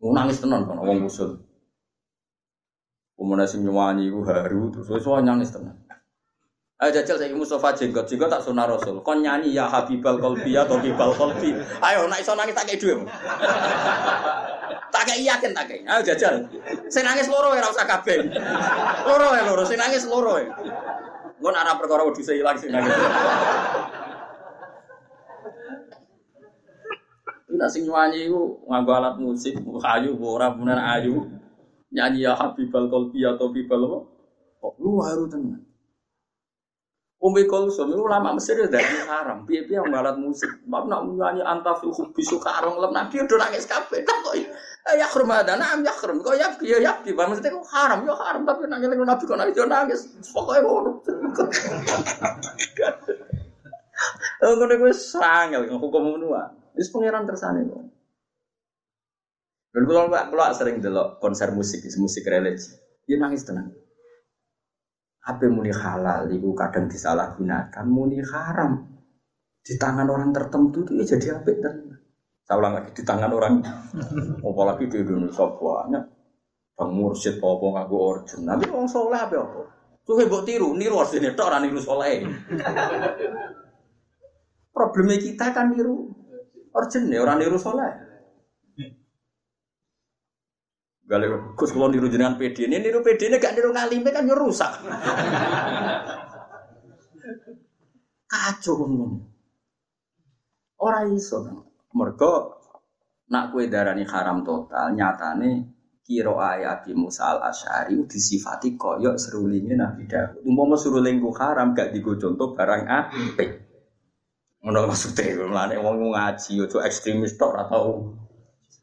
Wong nangis tenan kono wong usul. Pemene sing nyanyi iku haru terus iso nangis tenan. Ayo jajal saiki Mustofa jenggot tak sunah Rasul. Kon nyanyi ya Habibal Qalbi ya Tabibal Qalbi. Ayo nek iso nangis tak kei dhuwitmu. Tak kei yakin tak kei. Ayo jajal. Sing nangis loro ora usah kabeh. Loro sing nangis loro. Ngon arah perkara wedi saya ilang sing nangis. Nek sing nyanyi iku nganggo alat musik, ayu ora bener ayu. Nyanyi ya Habibal Qalbi atau Bibal apa? Kok lu haru tenan. Umbe Kulsum iku ulama Mesir ya dadi haram, piye-piye nganggo alat musik. Mbak nek nyanyi antafil khubbi sukarong lem nek dia nangis kabeh kok. Ya khurmadan am ya khurm kok ya maksudnya kok haram ya haram tapi nangis nabi kok nangis pokoknya ngono ngono kuwi sangel hukum menua wis pangeran tersane kok lha kula sering delok konser musik religi ya nangis tenan ape muni halal iku kadang disalahgunakan muni haram di tangan orang tertentu itu ya jadi apik tenan. Saya ulang lagi di tangan orang, apalagi di Indonesia banyak bang mursyid apa ngaku orjen, tapi orang soleh apa apa, tuh buat niru orjen itu orang niru soleh. Problemnya kita kan niru orjen ya orang niru soleh. Gale Gus kalau niru jenengan PD ini niru PD ini gak niru ngalim kan nyerusak. Kacau ngomong. Orang iso kan. Mergo nak kue darani haram total nyatane kiro ayat Abu Musa Al-Asy'ari disifati koyok serulingnya Nabi Dawud. Umpama seruling ku haram gak digo contoh barang apik. Ngono maksude mlane wong ngaji ojo ekstremis tok atau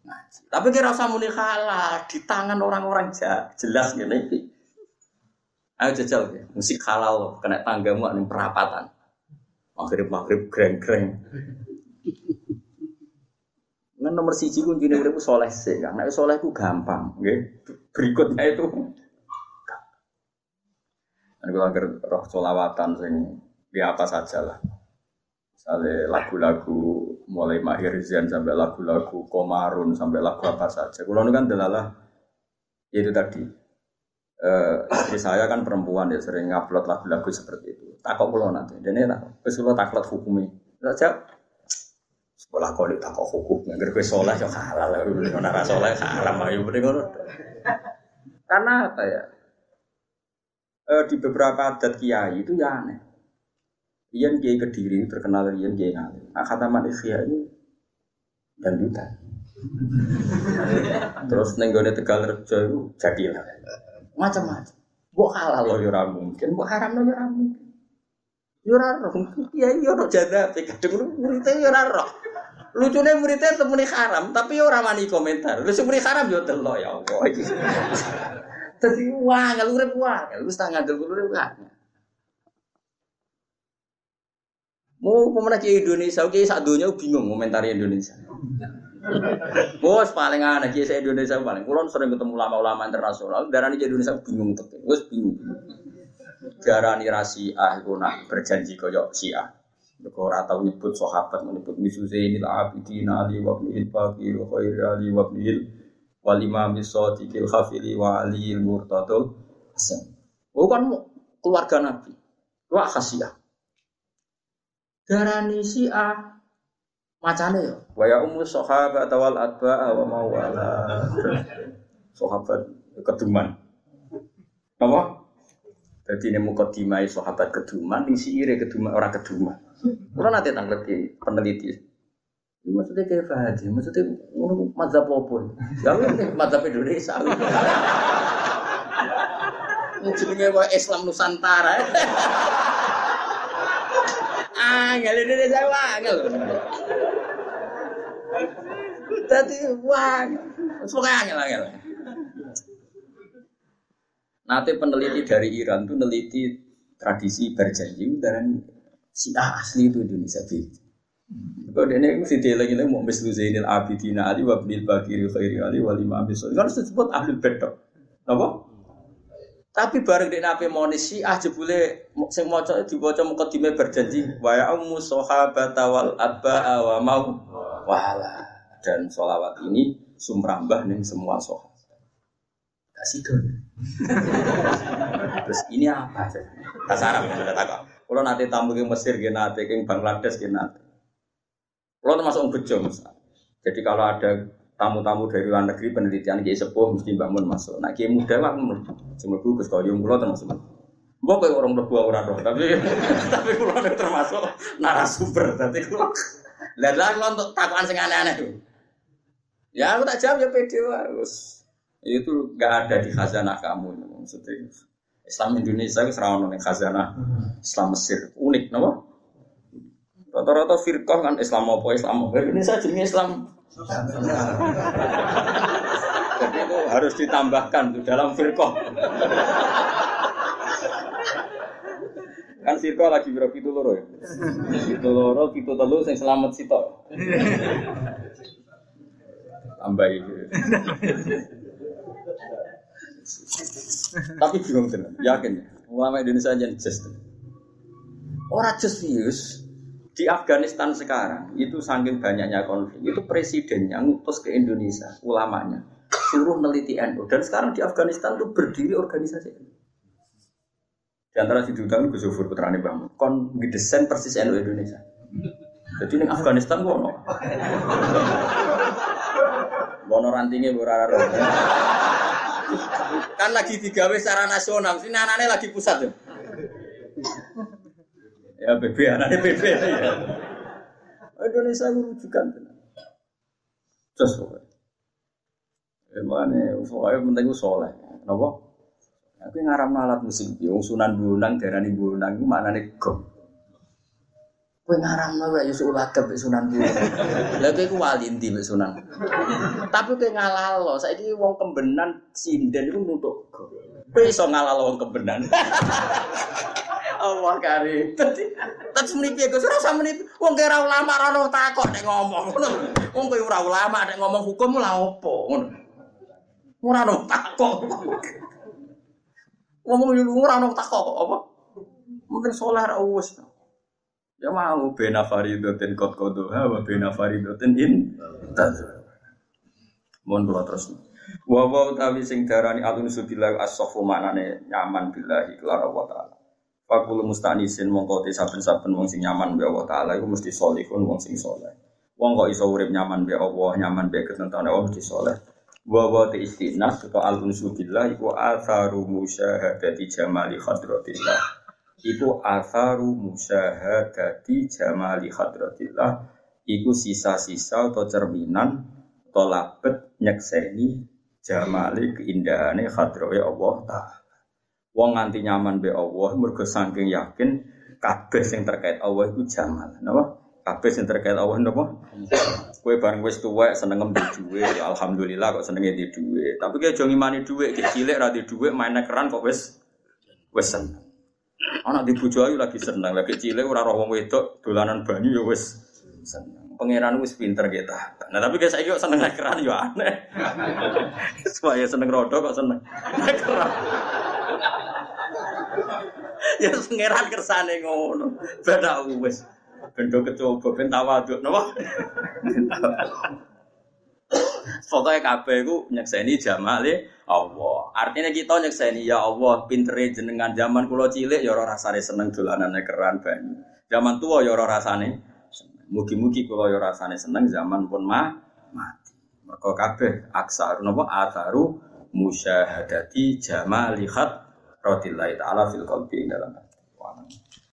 ngaji. Tapi kira usah muni halal di tangan orang-orang jelas ngene iki. Ayo jajal ya, musik halal kena tanggamu ning perapatan. Maghrib greng-greng. Nah, nomor siji kuncine uripku saleh sik. Nek saleh ku gampang, nggih. Berikutnya itu nek kula roh selawatan sing di atas ajalah. Misale lagu-lagu mulai Mahir Zain sampai lagu-lagu Komarun sampai lagu apa saja. Kula nu kan delalah itu tadi. Istri saya kan perempuan ya sering ngupload lagu-lagu seperti itu. Takok kula nanti. Dene tak kula taklot hukume. Sajak sekolah kau tak kau hukum, nggak kau soleh, kau halal, kau nara soleh, haram, ayu berikut. Karena apa ya? Di beberapa adat kiai itu ya aneh. Kiai Kediri terkenal kiai ngalim. Nah, kata Malaysia ini dangdutan. Terus nenggone Tegalrejo itu jadilah macam-macam. Buat halal loh, jurang mungkin. Buat haram loh, jurang mungkin. Jurang, kiai jurang jadah. Kadang-kadang muridnya jurang roh. Lucunya muridnya temui haram, tapi orang mani komentar. Lu semuri haram yo telo ya Allah. Tadi wah, ngalurep wah, lu setengah ngalurep wah. Mu pemenang di Indonesia, oke sak donya bingung komentari Indonesia. Bos paling aneh kiai Indonesia paling. Kulo sering ketemu ulama-ulama internasional, darane Indonesia bingung tekan. Wis bingung. Darane rasiah iku nak berjanji koyo Syiah. Mereka orang tahu nyebut sahabat, menyebut Misuzainil Abidin Ali wabnil Bakir Khairi Ali wabnil Walimam Sadiqil Khafili wa Ali Murtadul Hasan. Bukan keluarga Nabi. Wa khasiah. Darani Syiah macane ya. Wa ya ummu sahabat wal atba wa mawala. Sahabat keduman. Apa? Jadi ini mukadimah sahabat keduman, ini siire keduman, orang keduman. Kalau nanti tangkap di peneliti, ini maksudnya kayak Fahadji, maksudnya mazhab apa? Kalau ini mazhab Indonesia, maksudnya Islam Nusantara. Angel Indonesia angel. Tadi wah, semoga angel. Nanti peneliti dari Iran itu meneliti tradisi berjanji dan Syiah asli itu Indonesia. Kalau dia ini mesti lagi mau Mislu Zainil Abidin Ali wabnil Bakir Khairi Ali walimam Sadiq. Kalau disebut Ahlul Bait. Apa? Tapi bareng dek nape monis Syiah jebule sing maca diwaca mukadimah berjanji wa ya ummu sahabata wal abaa wa mau wala. Dan selawat ini sumrambah ning semua sahabat. Kasidon. Terus ini apa? Tasarap ada takok. Kulo nate tamu ke Mesir nggih nate, ke Bangladesh nggih nate. Kulo termasuk bejo, Mas. Jadi kalau ada tamu-tamu dari luar negeri penelitian kiai sepuh mesti bangun masuk. Nek kiai muda wae mlebu Gus Koyum kulo termasuk. Mbok kowe orang mlebu ora roh, tapi kulo termasuk narasumber. Dadi kulo lha untuk takokan sing aneh-aneh. Ya aku tak jawab ya pede wae. Itu nggak ada di khazanah kamu, maksudnya Islam Indonesia itu serawon oleh khazanah Islam Mesir unik, nama? Rata-rata firqah kan Islam apa Islam? Indonesia jenis Islam. Jadi itu harus ditambahkan tuh dalam firqah. Kan firqah lagi biro pitu loro ya. Pitu loro, pitu telu, sing selamat sitok. Tambahi. Tapi bingung tenan, yakin ya. Ulama Indonesia aja just. Ora just serius. Di Afghanistan sekarang itu saking banyaknya konflik, itu presidennya ngutus ke Indonesia, ulamanya suruh neliti NU. Dan sekarang di Afghanistan itu berdiri organisasi NU. Di antara didudukan Gus Zufur putrane Bang, kon ngedesen persis NU Indonesia. Jadi ning Afghanistan ku ono. Ono rantinge ora ora. Kan lagi digawe secara nasional, sini anane lagi pusat ya. Ya BB, anane BB ya. Indonesia rujukan tenan. Jos wae. Emane wae penting ku saleh. Napa? Aku ngaramno alat musik piye? Wong Sunan Bonang darani Bonang iku maknane gong. Kowe ngaramno wae yo ulagep Sunan Bonang. Lah kowe ku wali ndi mek Sunan. Tapi kowe ngalalo, saiki wong kembenan sinden iku nutuk gong. Kowe iso ngalalo wong kembenan. Allah kari. Terus menipi aku, serasa menipi. Wong kira ulama rano takut dek ngomong. Wong kira ulama dek ngomong hukum lah opo. Wong rano takut. Wong dulu rano takut kok apa? Mungkin solar awus. Ya mau benafaridoten kot kodoha, benafaridoten in. Mohon doa terus. Wawau tawi sing darani alun subilah as-sofu maknane nyaman billahi kelara wa ta'ala. Fakul mustanisin mongkote saben-saben wong sing nyaman be Allah Taala iku mesti salihun wong sing saleh. Wong kok iso urip nyaman be Allah, nyaman be ketentane Allah mesti saleh. Wa wa ta istinah ta al-unsu billah iku atharu musyahadati jamali hadratillah. Iku atharu musyahadati jamali hadratillah iku sisa-sisa atau cerminan atau labet nyekseni jamali keindahane hadrate Allah Taala. Wong nganti nyaman be Allah mergo saking yakin kabeh sing terkait Allah iku jamal. Napa? Kabeh sing terkait Allah napa? Kowe bareng wis tuwek seneng ngembi dhuwit, ya alhamdulillah kok senenge di dhuwit. Tapi ki aja ngimani dhuwit, ki cilik ra di dhuwit main keran kok wis seneng. Ana di bojo ayu lagi seneng, lagi cilik ora roh wong wedok dolanan banyu ya wis seneng. Pangeran wis pinter kita. Nah tapi ki saiki kok seneng keran ya aneh. Supaya seneng rodo kok seneng keran. Ya sengeran kersane ngono. Beda wis. Bendo kecoba ben tawaduk napa? Fotoe kabeh iku nyekseni jamale Allah. Artinya kita nyekseni ya Allah pintere jenengan zaman kula cilik ya ora rasane seneng dolanane keran banyu. Zaman tuwa ya ora rasane. Mugi-mugi kula ya rasane seneng zaman pun mati. Mergo kabeh aksar napa atharu musyahadati jamali khat Radillahi ta'ala fil qalbi dalam